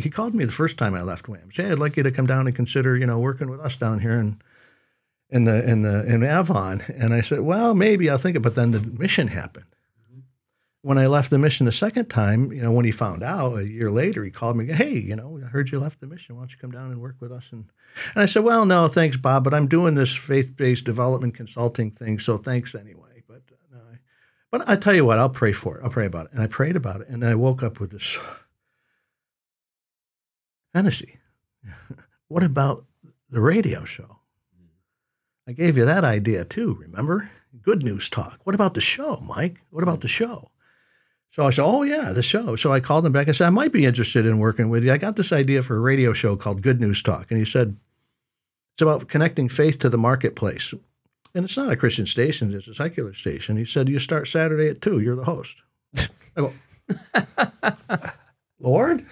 He called me the first time I left WHAM. Hey, I'd like you to come down and consider, working with us down here in Avon. And I said, well, maybe I'll think it. But then the mission happened. When I left the mission the second time, when he found out a year later, he called me, hey, I heard you left the mission. Why don't you come down and work with us? And I said, well, no, thanks, Bob, but I'm doing this faith-based development consulting thing, so thanks anyway. But but I tell you what, I'll pray for it. I'll pray about it. And I prayed about it, and I woke up with this, Hennessy, what about the radio show? I gave you that idea too, remember? Good News Talk. What about the show, Mike? What about the show? So I said, oh, yeah, the show. So I called him back. I said, I might be interested in working with you. I got this idea for a radio show called Good News Talk. And he said, it's about connecting faith to the marketplace. And it's not a Christian station. It's a secular station. He said, you start Saturday at 2:00. You're the host. I go, Lord,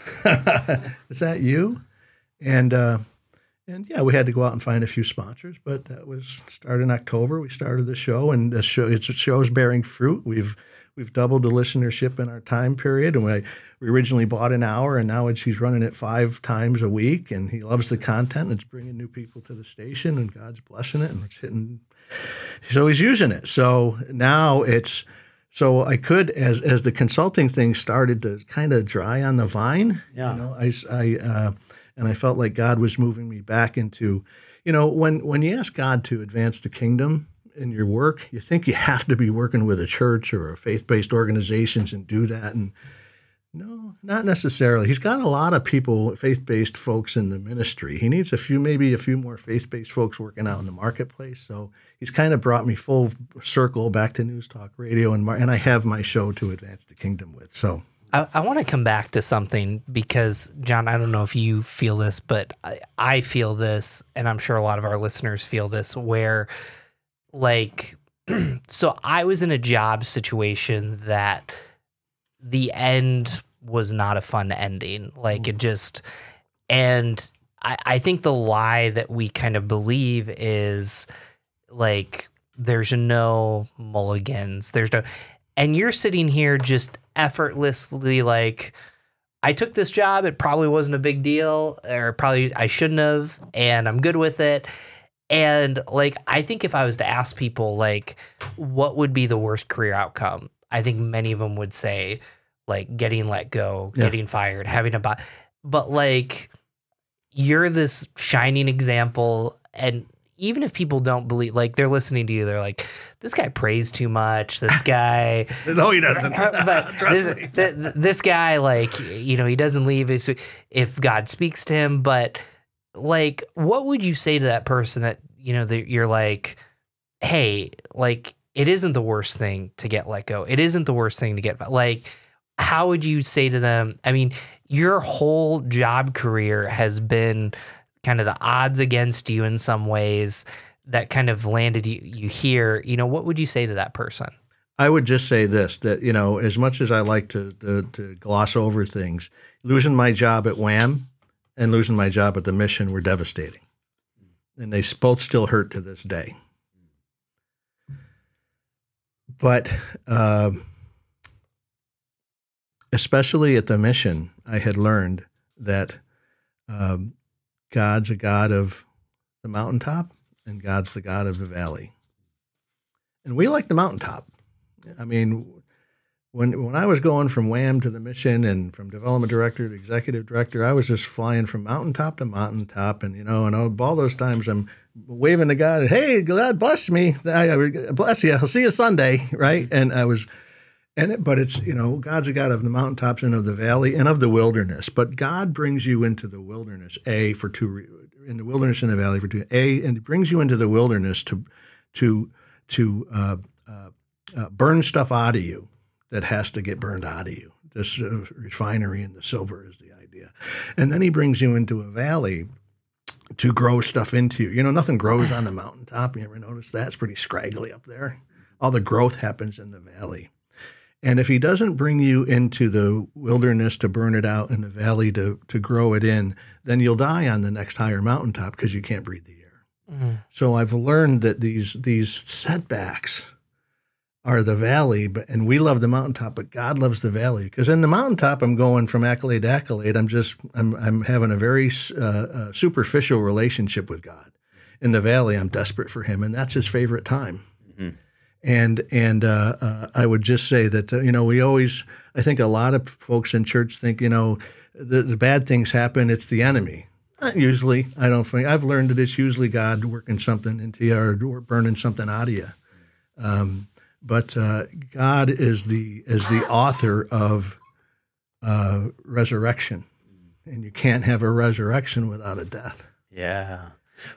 is that you? And yeah, we had to go out and find a few sponsors. But that was started in October. We started the show. And the show is bearing fruit. We've doubled the listenership in our time period, and we originally bought an hour, and now she's running it 5 times a week, and he loves the content, and it's bringing new people to the station, and God's blessing it, and it's hitting. So he's using it. So now it's – so I could, as the consulting thing started to kind of dry on the vine, and I felt like God was moving me back into – when you ask God to advance the kingdom – in your work, you think you have to be working with a church or a faith-based organizations and do that. And no, not necessarily. He's got a lot of people, faith-based folks in the ministry. He needs maybe a few more faith-based folks working out in the marketplace. So he's kind of brought me full circle back to News Talk Radio, and I have my show to advance the kingdom with. So I want to come back to something because, John, I don't know if you feel this, but I feel this, and I'm sure a lot of our listeners feel this, where so I was in a job situation that the end was not a fun ending. I think the lie that we kind of believe is there's no mulligans. And you're sitting here just effortlessly I took this job. It probably wasn't a big deal, or probably I shouldn't have, and I'm good with it. And I think if I was to ask people, what would be the worst career outcome? I think many of them would say, getting let go, getting fired, having a bot. But you're this shining example. And even if people don't believe, they're listening to you, they're this guy prays too much. This guy. No, he doesn't. But this guy, he doesn't leave if God speaks to him. But what would you say to that person that, that you're hey, it isn't the worst thing to get let go. It isn't the worst thing to get, how would you say to them? I mean, your whole job career has been kind of the odds against you in some ways that kind of landed you here. What would you say to that person? I would just say this, that, as much as I like to gloss over things, losing my job at WHAM and losing my job at the mission were devastating. And they both still hurt to this day. But especially at the mission, I had learned that God's a God of the mountaintop and God's the God of the valley. And we like the mountaintop. I mean, When I was going from WHAM to the mission and from development director to executive director, I was just flying from mountaintop to mountaintop. And, and all those times I'm waving to God, hey, God bless me. Bless you. I'll see you Sunday. Right. And I was but it's, God's a God of the mountaintops and of the valley and of the wilderness. But God brings you into the wilderness, in the wilderness and the valley for two, and brings you into the wilderness to burn stuff out of you that has to get burned out of you. This refinery and the silver is the idea. And then he brings you into a valley to grow stuff into you. Nothing grows on the mountaintop. You ever notice that? It's pretty scraggly up there. All the growth happens in the valley. And if he doesn't bring you into the wilderness to burn it out and the valley to grow it in, then you'll die on the next higher mountaintop because you can't breathe the air. Mm-hmm. So I've learned that these setbacks are the valley, but, and we love the mountaintop, but God loves the valley. Because in the mountaintop, I'm going from accolade to accolade. I'm having a very superficial relationship with God. In the valley, I'm desperate for Him, and that's His favorite time. Mm-hmm. And I would just say that, we always, I think a lot of folks in church think, the bad things happen, it's the enemy. Not usually, I don't think. I've learned that it's usually God working something into you or burning something out of you. But God is the author of resurrection, and you can't have a resurrection without a death. Yeah.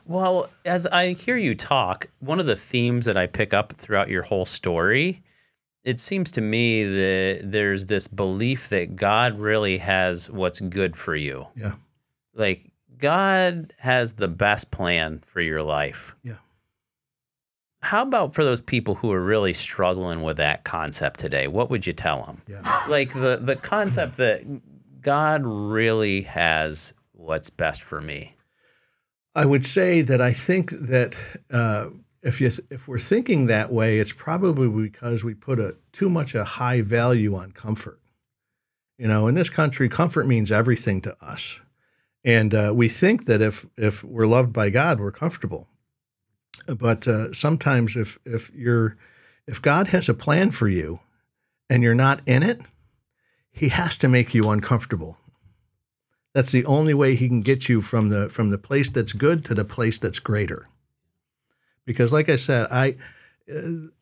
Well, as I hear you talk, one of the themes that I pick up throughout your whole story, it seems to me that there's this belief that God really has what's good for you. Yeah. Like, God has the best plan for your life. Yeah. How about for those people who are really struggling with that concept today? What would you tell them? Yeah. Like the concept that God really has what's best for me. I would say that I think that if we're thinking that way, it's probably because we put too much a high value on comfort. In this country, comfort means everything to us, and we think that if we're loved by God, we're comfortable. But sometimes, if God has a plan for you, and you're not in it, He has to make you uncomfortable. That's the only way He can get you from the place that's good to the place that's greater. Because, like I said,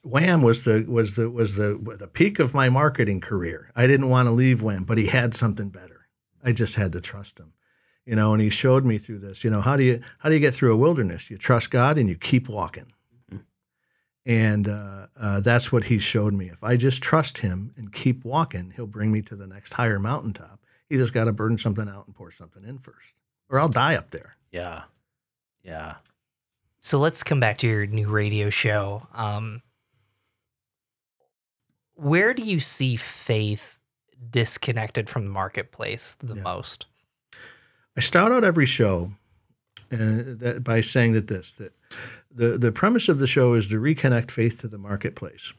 Wham was the peak of my marketing career. I didn't want to leave Wham, but He had something better. I just had to trust Him, And He showed me through this. How do you get through a wilderness? You trust God and you keep walking. Mm-hmm. And that's what He showed me. If I just trust Him and keep walking, He'll bring me to the next higher mountaintop. He just got to burden something out and pour something in first, or I'll die up there. Yeah. Yeah. So let's come back to your new radio show. Where do you see faith disconnected from the marketplace the most? I start out every show by saying that the premise of the show is to reconnect faith to the marketplace.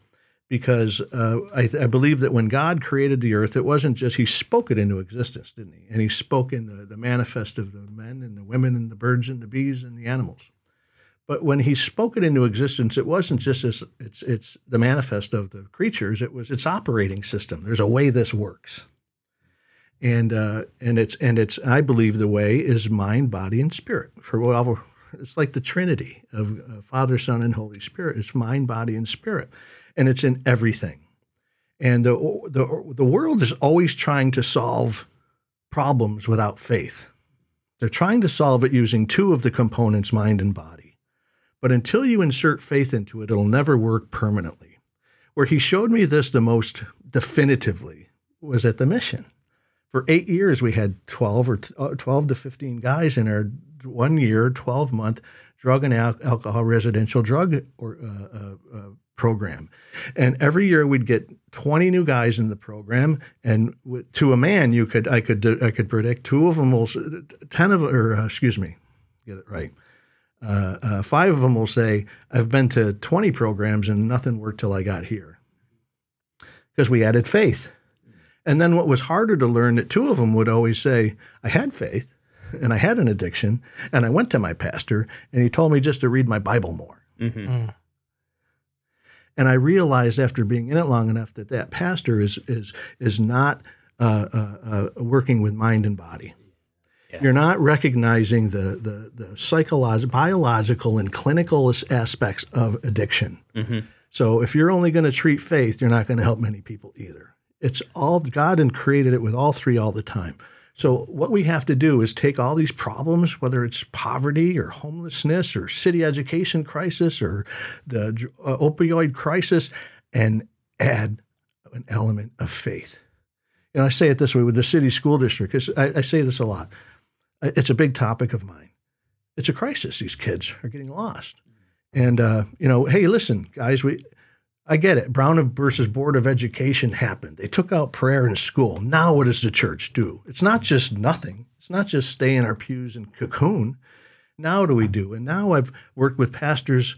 Because I believe that when God created the earth, it wasn't just He spoke it into existence, didn't He? And He spoke in the manifest of the men and the women and the birds and the bees and the animals. But when He spoke it into existence, it wasn't just it's the manifest of the creatures. It was its operating system. There's a way this works, and it's I believe the way is mind, body, and spirit. It's like the Trinity of Father, Son, and Holy Spirit. It's mind, body, and spirit. And it's in everything. And the world is always trying to solve problems without faith. They're trying to solve it using two of the components, mind and body. But until you insert faith into it, it'll never work permanently. Where He showed me this the most definitively was at the mission. For 8 years, we had 12 to 15 guys in our 1-year, 12-month drug and alcohol residential drug program. And every year we'd get 20 new guys in the program, and to a man, I could predict 5 of them will say, I've been to 20 programs and nothing worked till I got here, because we added faith. And then what was harder to learn, that 2 of them would always say, I had faith and I had an addiction and I went to my pastor and he told me just to read my Bible more. Mm-hmm. Mm. And I realized after being in it long enough that pastor is not working with mind and body. Yeah. You're not recognizing the psychological, biological, and clinical aspects of addiction. Mm-hmm. So if you're only going to treat faith, you're not going to help many people either. It's all God, and created it with all 3 all the time. So what we have to do is take all these problems, whether it's poverty or homelessness or city education crisis or the opioid crisis, and add an element of faith. And I say it this way with the city school district, because I say this a lot. It's a big topic of mine. It's a crisis. These kids are getting lost. And, hey, listen, guys, I get it. Brown versus Board of Education happened. They took out prayer in school. Now what does the church do? It's not just nothing. It's not just stay in our pews and cocoon. now do we do? And now I've worked with pastors,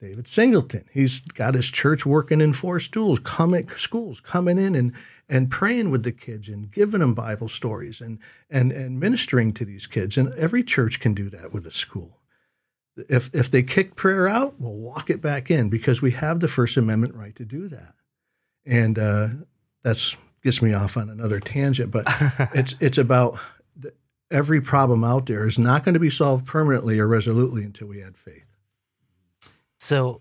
David Singleton. He's got his church working in four schools, coming in and praying with the kids and giving them Bible stories and ministering to these kids. And every church can do that with a school. If they kick prayer out, we'll walk it back in because we have the First Amendment right to do that. And that's gets me off on another tangent, but it's about every problem out there is not going to be solved permanently or resolutely until we add faith. So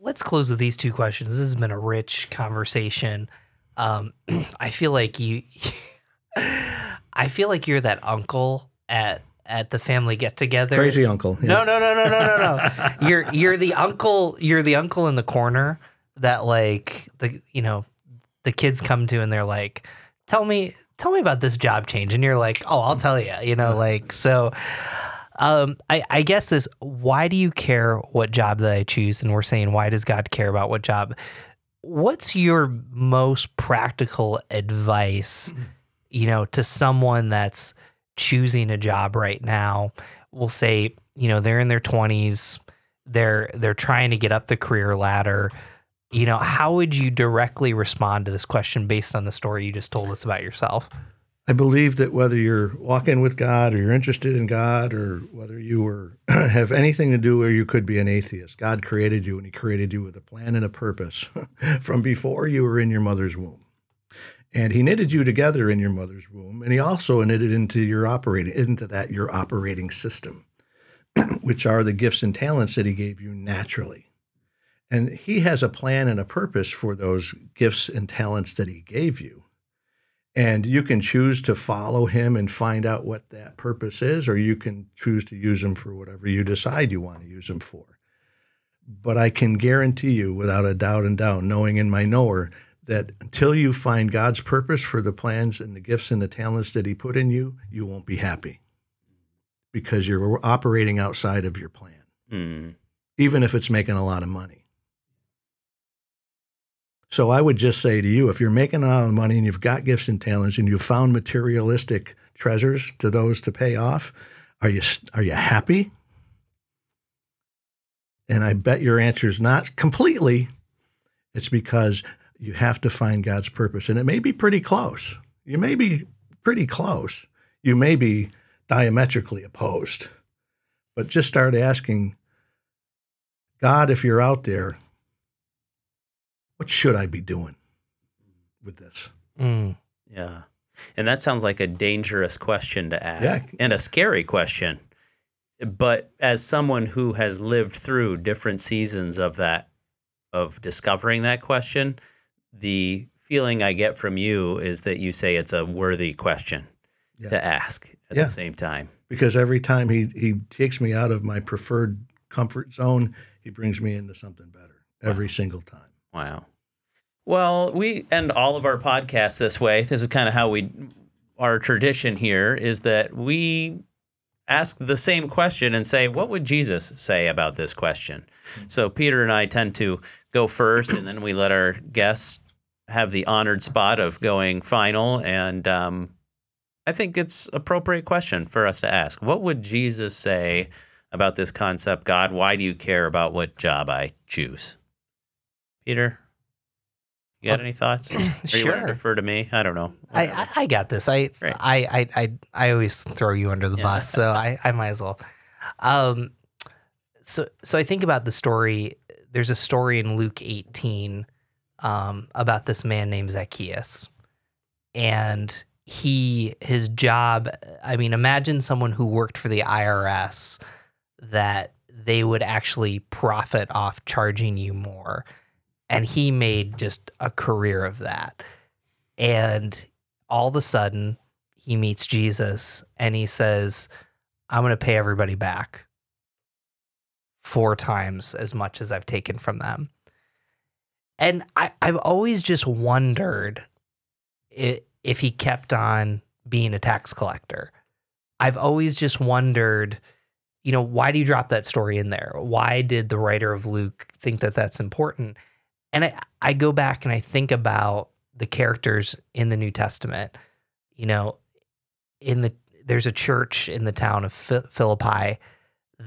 let's close with these two questions. This has been a rich conversation. I feel like you're that uncle at the family get together. Crazy uncle. Yeah. No. You're the uncle in the corner that like the kids come to and they're like, tell me about this job change. And you're like, oh, I'll tell you, so. I guess is why do you care what job that I choose? And we're saying, why does God care about what job? What's your most practical advice, to someone that's choosing a job right now? We'll say, they're in their 20s, they're trying to get up the career ladder. How would you directly respond to this question based on the story you just told us about yourself? I believe that whether you're walking with God or you're interested in God or whether you have anything to do or you could be an atheist, God created you and he created you with a plan and a purpose from before you were in your mother's womb. And he knitted you together in your mother's womb, and he also knitted into your operating system, which are the gifts and talents that he gave you naturally. And he has a plan and a purpose for those gifts and talents that he gave you. And you can choose to follow him and find out what that purpose is, or you can choose to use him for whatever you decide you want to use him for. But I can guarantee you without a doubt and down, knowing in my knower, that until you find God's purpose for the plans and the gifts and the talents that he put in you, you won't be happy because you're operating outside of your plan, even if it's making a lot of money. So I would just say to you, if you're making a lot of money and you've got gifts and talents and you've found materialistic treasures to those to pay off, are you happy? And I bet your answer is not completely. It's because you have to find God's purpose. And it may be pretty close. You may be pretty close. You may be diametrically opposed. But just start asking, God, if you're out there, what should I be doing with this? Yeah. And that sounds like a dangerous question to ask and a scary question. But as someone who has lived through different seasons of that, of discovering that question, the feeling I get from you is that you say it's a worthy question to ask at the same time. Because every time he takes me out of my preferred comfort zone, he brings me into something better every single time. Wow. Well, we end all of our podcasts this way. This is kind of how our tradition here is that we ask the same question and say, what would Jesus say about this question? So Peter and I tend to go first, and then we let our guests have the honored spot of going final. And I think it's an appropriate question for us to ask. What would Jesus say about this concept? God, why do you care about what job I choose? Peter, you got any thoughts? Or you want to defer to me? I don't know. I got this. I always throw you under the bus, so I might as well. So I think about the story. There's a story in Luke 18 about this man named Zacchaeus, and his job. I mean, imagine someone who worked for the IRS that they would actually profit off charging you more. And he made just a career of that. And all of a sudden, he meets Jesus and he says, I'm going to pay everybody back 4 times as much as I've taken from them. And I've always just wondered if he kept on being a tax collector. I've always just wondered, why do you drop that story in there? Why did the writer of Luke think that that's important? And I go back and I think about the characters in the New Testament. There's a church in the town of Philippi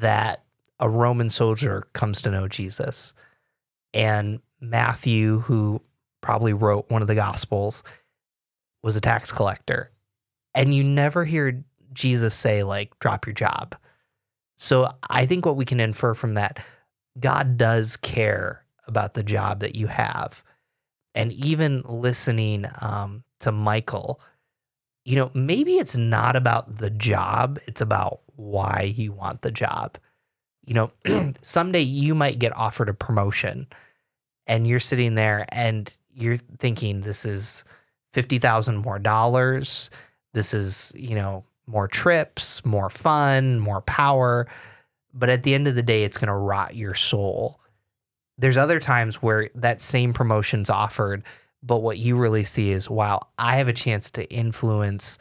that a Roman soldier comes to know Jesus. And Matthew, who probably wrote one of the Gospels, was a tax collector. And you never hear Jesus say, like, drop your job. So I think what we can infer from that, God does care about the job that you have. And even listening to Michael, you know, maybe it's not about the job. It's about why you want the job. You know, someday you might get offered a promotion and you're sitting there and you're thinking this is $50,000 more dollars. This is, you know, more trips, more fun, more power. But at the end of the day, it's going to rot your soul. There's other times where that same promotion's offered, but what you really see is, wow, I have a chance to influence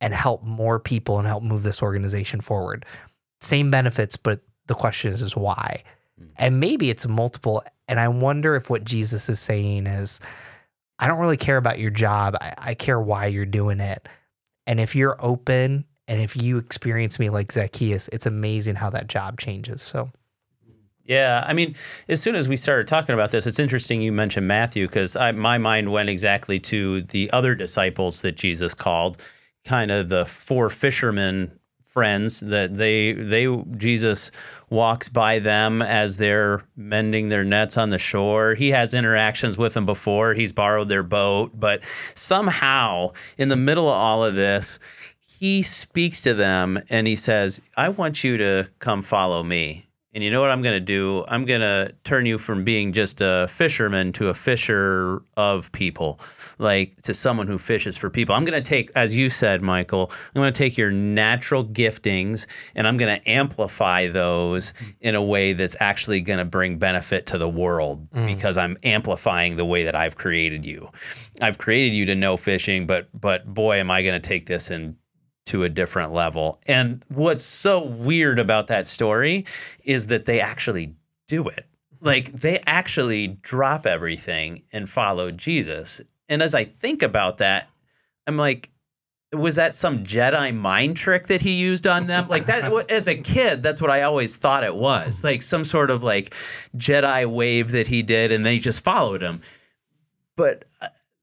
and help more people and help move this organization forward. Same benefits, but the question is why? And maybe it's multiple. And I wonder if what Jesus is saying is, I don't really care about your job. I care why you're doing it. And if you're open and if you experience me like Zacchaeus, it's amazing how that job changes. So, yeah, I mean, as soon as we started talking about this, it's interesting you mentioned Matthew, because my mind went exactly to the other disciples that Jesus called, kind of the four fishermen friends that they Jesus walks by them as they're mending their nets on the shore. He has interactions with them before. He's borrowed their boat, but somehow in the middle of all of this, he speaks to them and he says, I want you to come follow me. And you know what I'm going to do? I'm going to turn you from being just a fisherman to a fisher of people, like to someone who fishes for people. I'm going to take, as you said, Michael, I'm going to take your natural giftings and I'm going to amplify those in a way that's actually going to bring benefit to the world because I'm amplifying the way that I've created you. I've created you to know fishing, but boy, am I going to take this and to a different level. And what's so weird about that story is that they actually do it. Like they actually drop everything and follow Jesus. And as I think about that, I'm like, was that some Jedi mind trick that he used on them? Like that, as a kid, that's what I always thought it was, like some sort of like Jedi wave that he did and they just followed him. But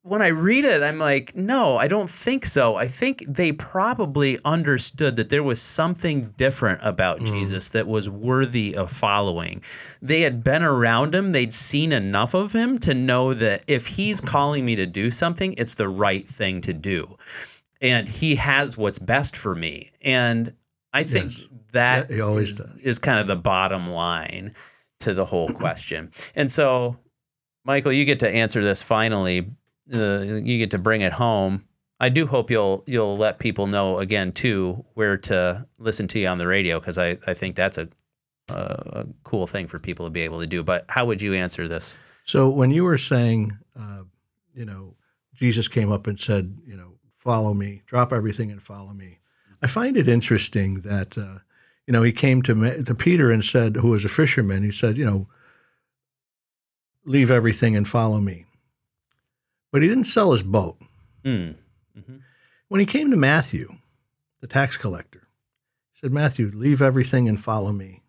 when I read it, I'm like, no, I don't think so. I think they probably understood that there was something different about Jesus that was worthy of following. They had been around him. They'd seen enough of him to know that if he's calling me to do something, it's the right thing to do. And he has what's best for me. And I think that he always does. Is kind of the bottom line to the whole question. And so, Michael, you get to answer this finally. You get to bring it home. I do hope you'll let people know again too where to listen to you on the radio, because I think that's a cool thing for people to be able to do. But how would you answer this? So when you were saying, you know, Jesus came up and said, you know, follow me, drop everything and follow me. I find it interesting that you know, he came to Peter and said, who was a fisherman, he said, you know, leave everything and follow me. But he didn't sell his boat. When he came to Matthew, the tax collector, he said, Matthew, leave everything and follow me.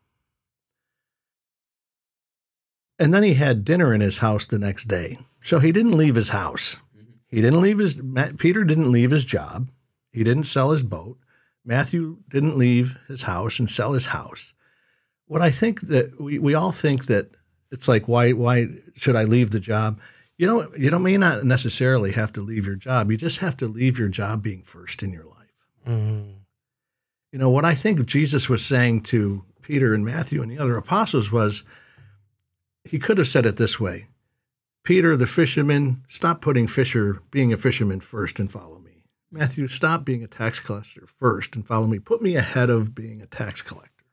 And then he had dinner in his house the next day. So he didn't leave his house. He didn't leave his, Peter didn't leave his job. He didn't sell his boat. Matthew didn't leave his house and sell his house. What I think that we all think that it's like, why should I leave the job? You may not necessarily have to leave your job. You just have to leave your job being first in your life. You know, what I think Jesus was saying to Peter and Matthew and the other apostles was, he could have said it this way, Peter, the fisherman, stop putting being a fisherman first and follow me. Matthew, stop being a tax collector first and follow me. Put me ahead of being a tax collector.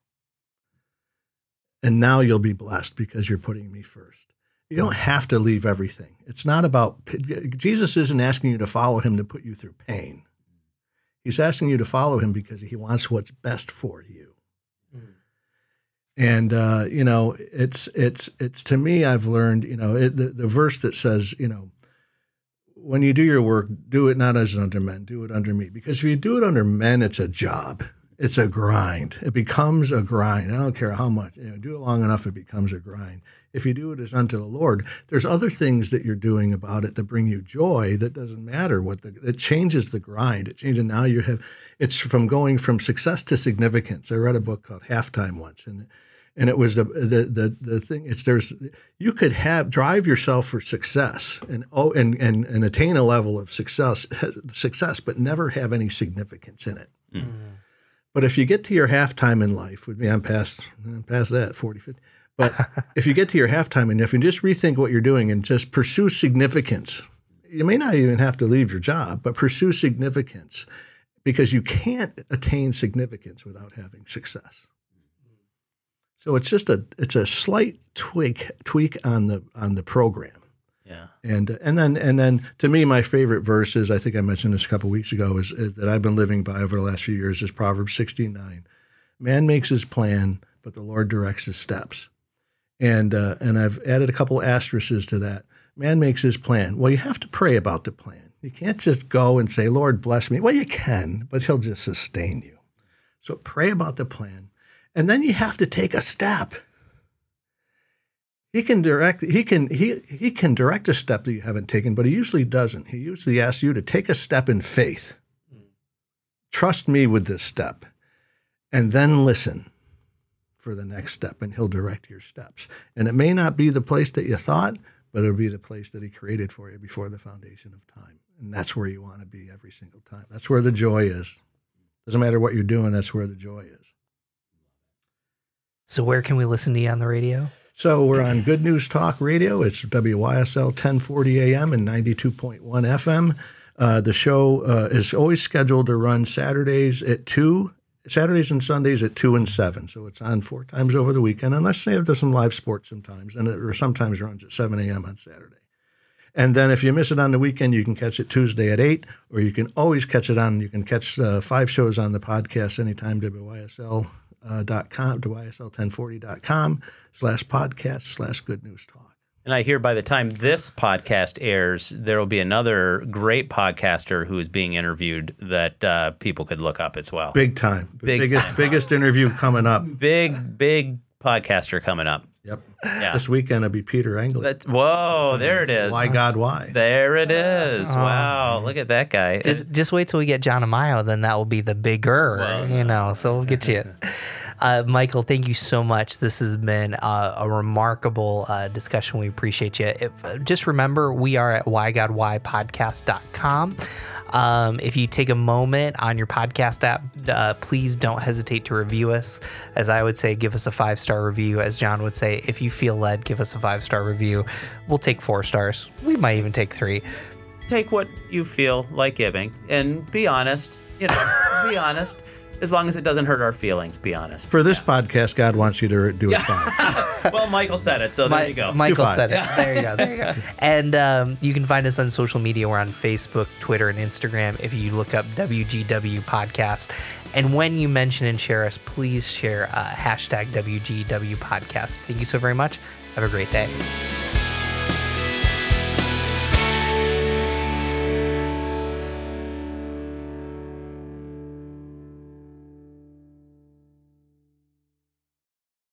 And now you'll be blessed because you're putting me first. You don't have to leave everything. It's not about – Jesus isn't asking you to follow him to put you through pain. He's asking you to follow him because he wants what's best for you. And, you know, it's to me, I've learned, you know, the verse that says, you know, when you do your work, do it not as under men, do it under me. Because if you do it under men, it's a job. it's a grind. It becomes a grind. I don't care how much. You know, do it long enough, it becomes a grind. If you do it as unto the Lord, there's other things that you're doing about it that bring you joy. That doesn't matter what it changes the grind. It changes. Now you have, it's from going from success to significance. I read a book called Halftime once, and it was the thing. It's you could drive yourself for success and attain a level of success, but never have any significance in it. Mm. But if you get to your halftime in life, with me, I'm past that, 40, 50. But if you get to your halftime and if you just rethink what you're doing and just pursue significance, you may not even have to leave your job, but pursue significance, because you can't attain significance without having success. So it's just a slight tweak on the program. Yeah. And then to me, my favorite verse is, I think I mentioned this a couple of weeks ago, is that I've been living by over the last few years, is Proverbs 16:9. Man makes his plan, but the Lord directs his steps. And I've added a couple asterisks to that. Man makes his plan. Well, you have to pray about the plan. You can't just go and say, Lord, bless me. Well, you can, but he'll just sustain you. So pray about the plan. And then you have to take a step. He can direct a step that you haven't taken, but he usually doesn't. He usually asks you to take a step in faith. Trust me with this step, and then listen for the next step, and he'll direct your steps. And it may not be the place that you thought, but it'll be the place that he created for you before the foundation of time. And that's where you want to be every single time. That's where the joy is. Doesn't matter what you're doing, that's where the joy is. So where can we listen to you on the radio? So we're on Good News Talk Radio. It's WYSL 1040 AM and 92.1 FM. The show is always scheduled to run Saturdays and Sundays at 2 and 7. So it's on 4 times over the weekend, unless they have some live sports sometimes, and it sometimes runs at 7 AM on Saturday. And then if you miss it on the weekend, you can catch it Tuesday at 8, or you can always catch it on, you can catch 5 shows on the podcast anytime, WYSL.com, WYSL1040.com/podcast/Good News Talk. And I hear by the time this podcast airs, there will be another great podcaster who is being interviewed that people could look up as well. Big time. Biggest interview coming up. Big podcaster coming up. Yep. Yeah. This weekend it'll be Peter Englert. Whoa, there it is. Why God, why? There it is. Oh, wow, man. Look at that guy. Just wait till we get John Amayo, then that will be the bigger, well, you know, so we'll get you. Michael, thank you so much. This has been a remarkable discussion. We appreciate you. Just remember, we are at whygodwhypodcast.com. If you take a moment on your podcast app, please don't hesitate to review us. As I would say, give us a 5-star review. As John would say, if you feel led, give us a 5-star review. We'll take 4 stars. We might even take 3. Take what you feel like giving and be honest. You know, be honest. As long as it doesn't hurt our feelings, be honest. For this podcast, God wants you to do it fine. Well, Michael said it, so there you go. Michael said it. There you go. And you can find us on social media. We're on Facebook, Twitter, and Instagram. If you look up WGW Podcast, and when you mention and share us, please share #WGW Podcast. Thank you so very much. Have a great day.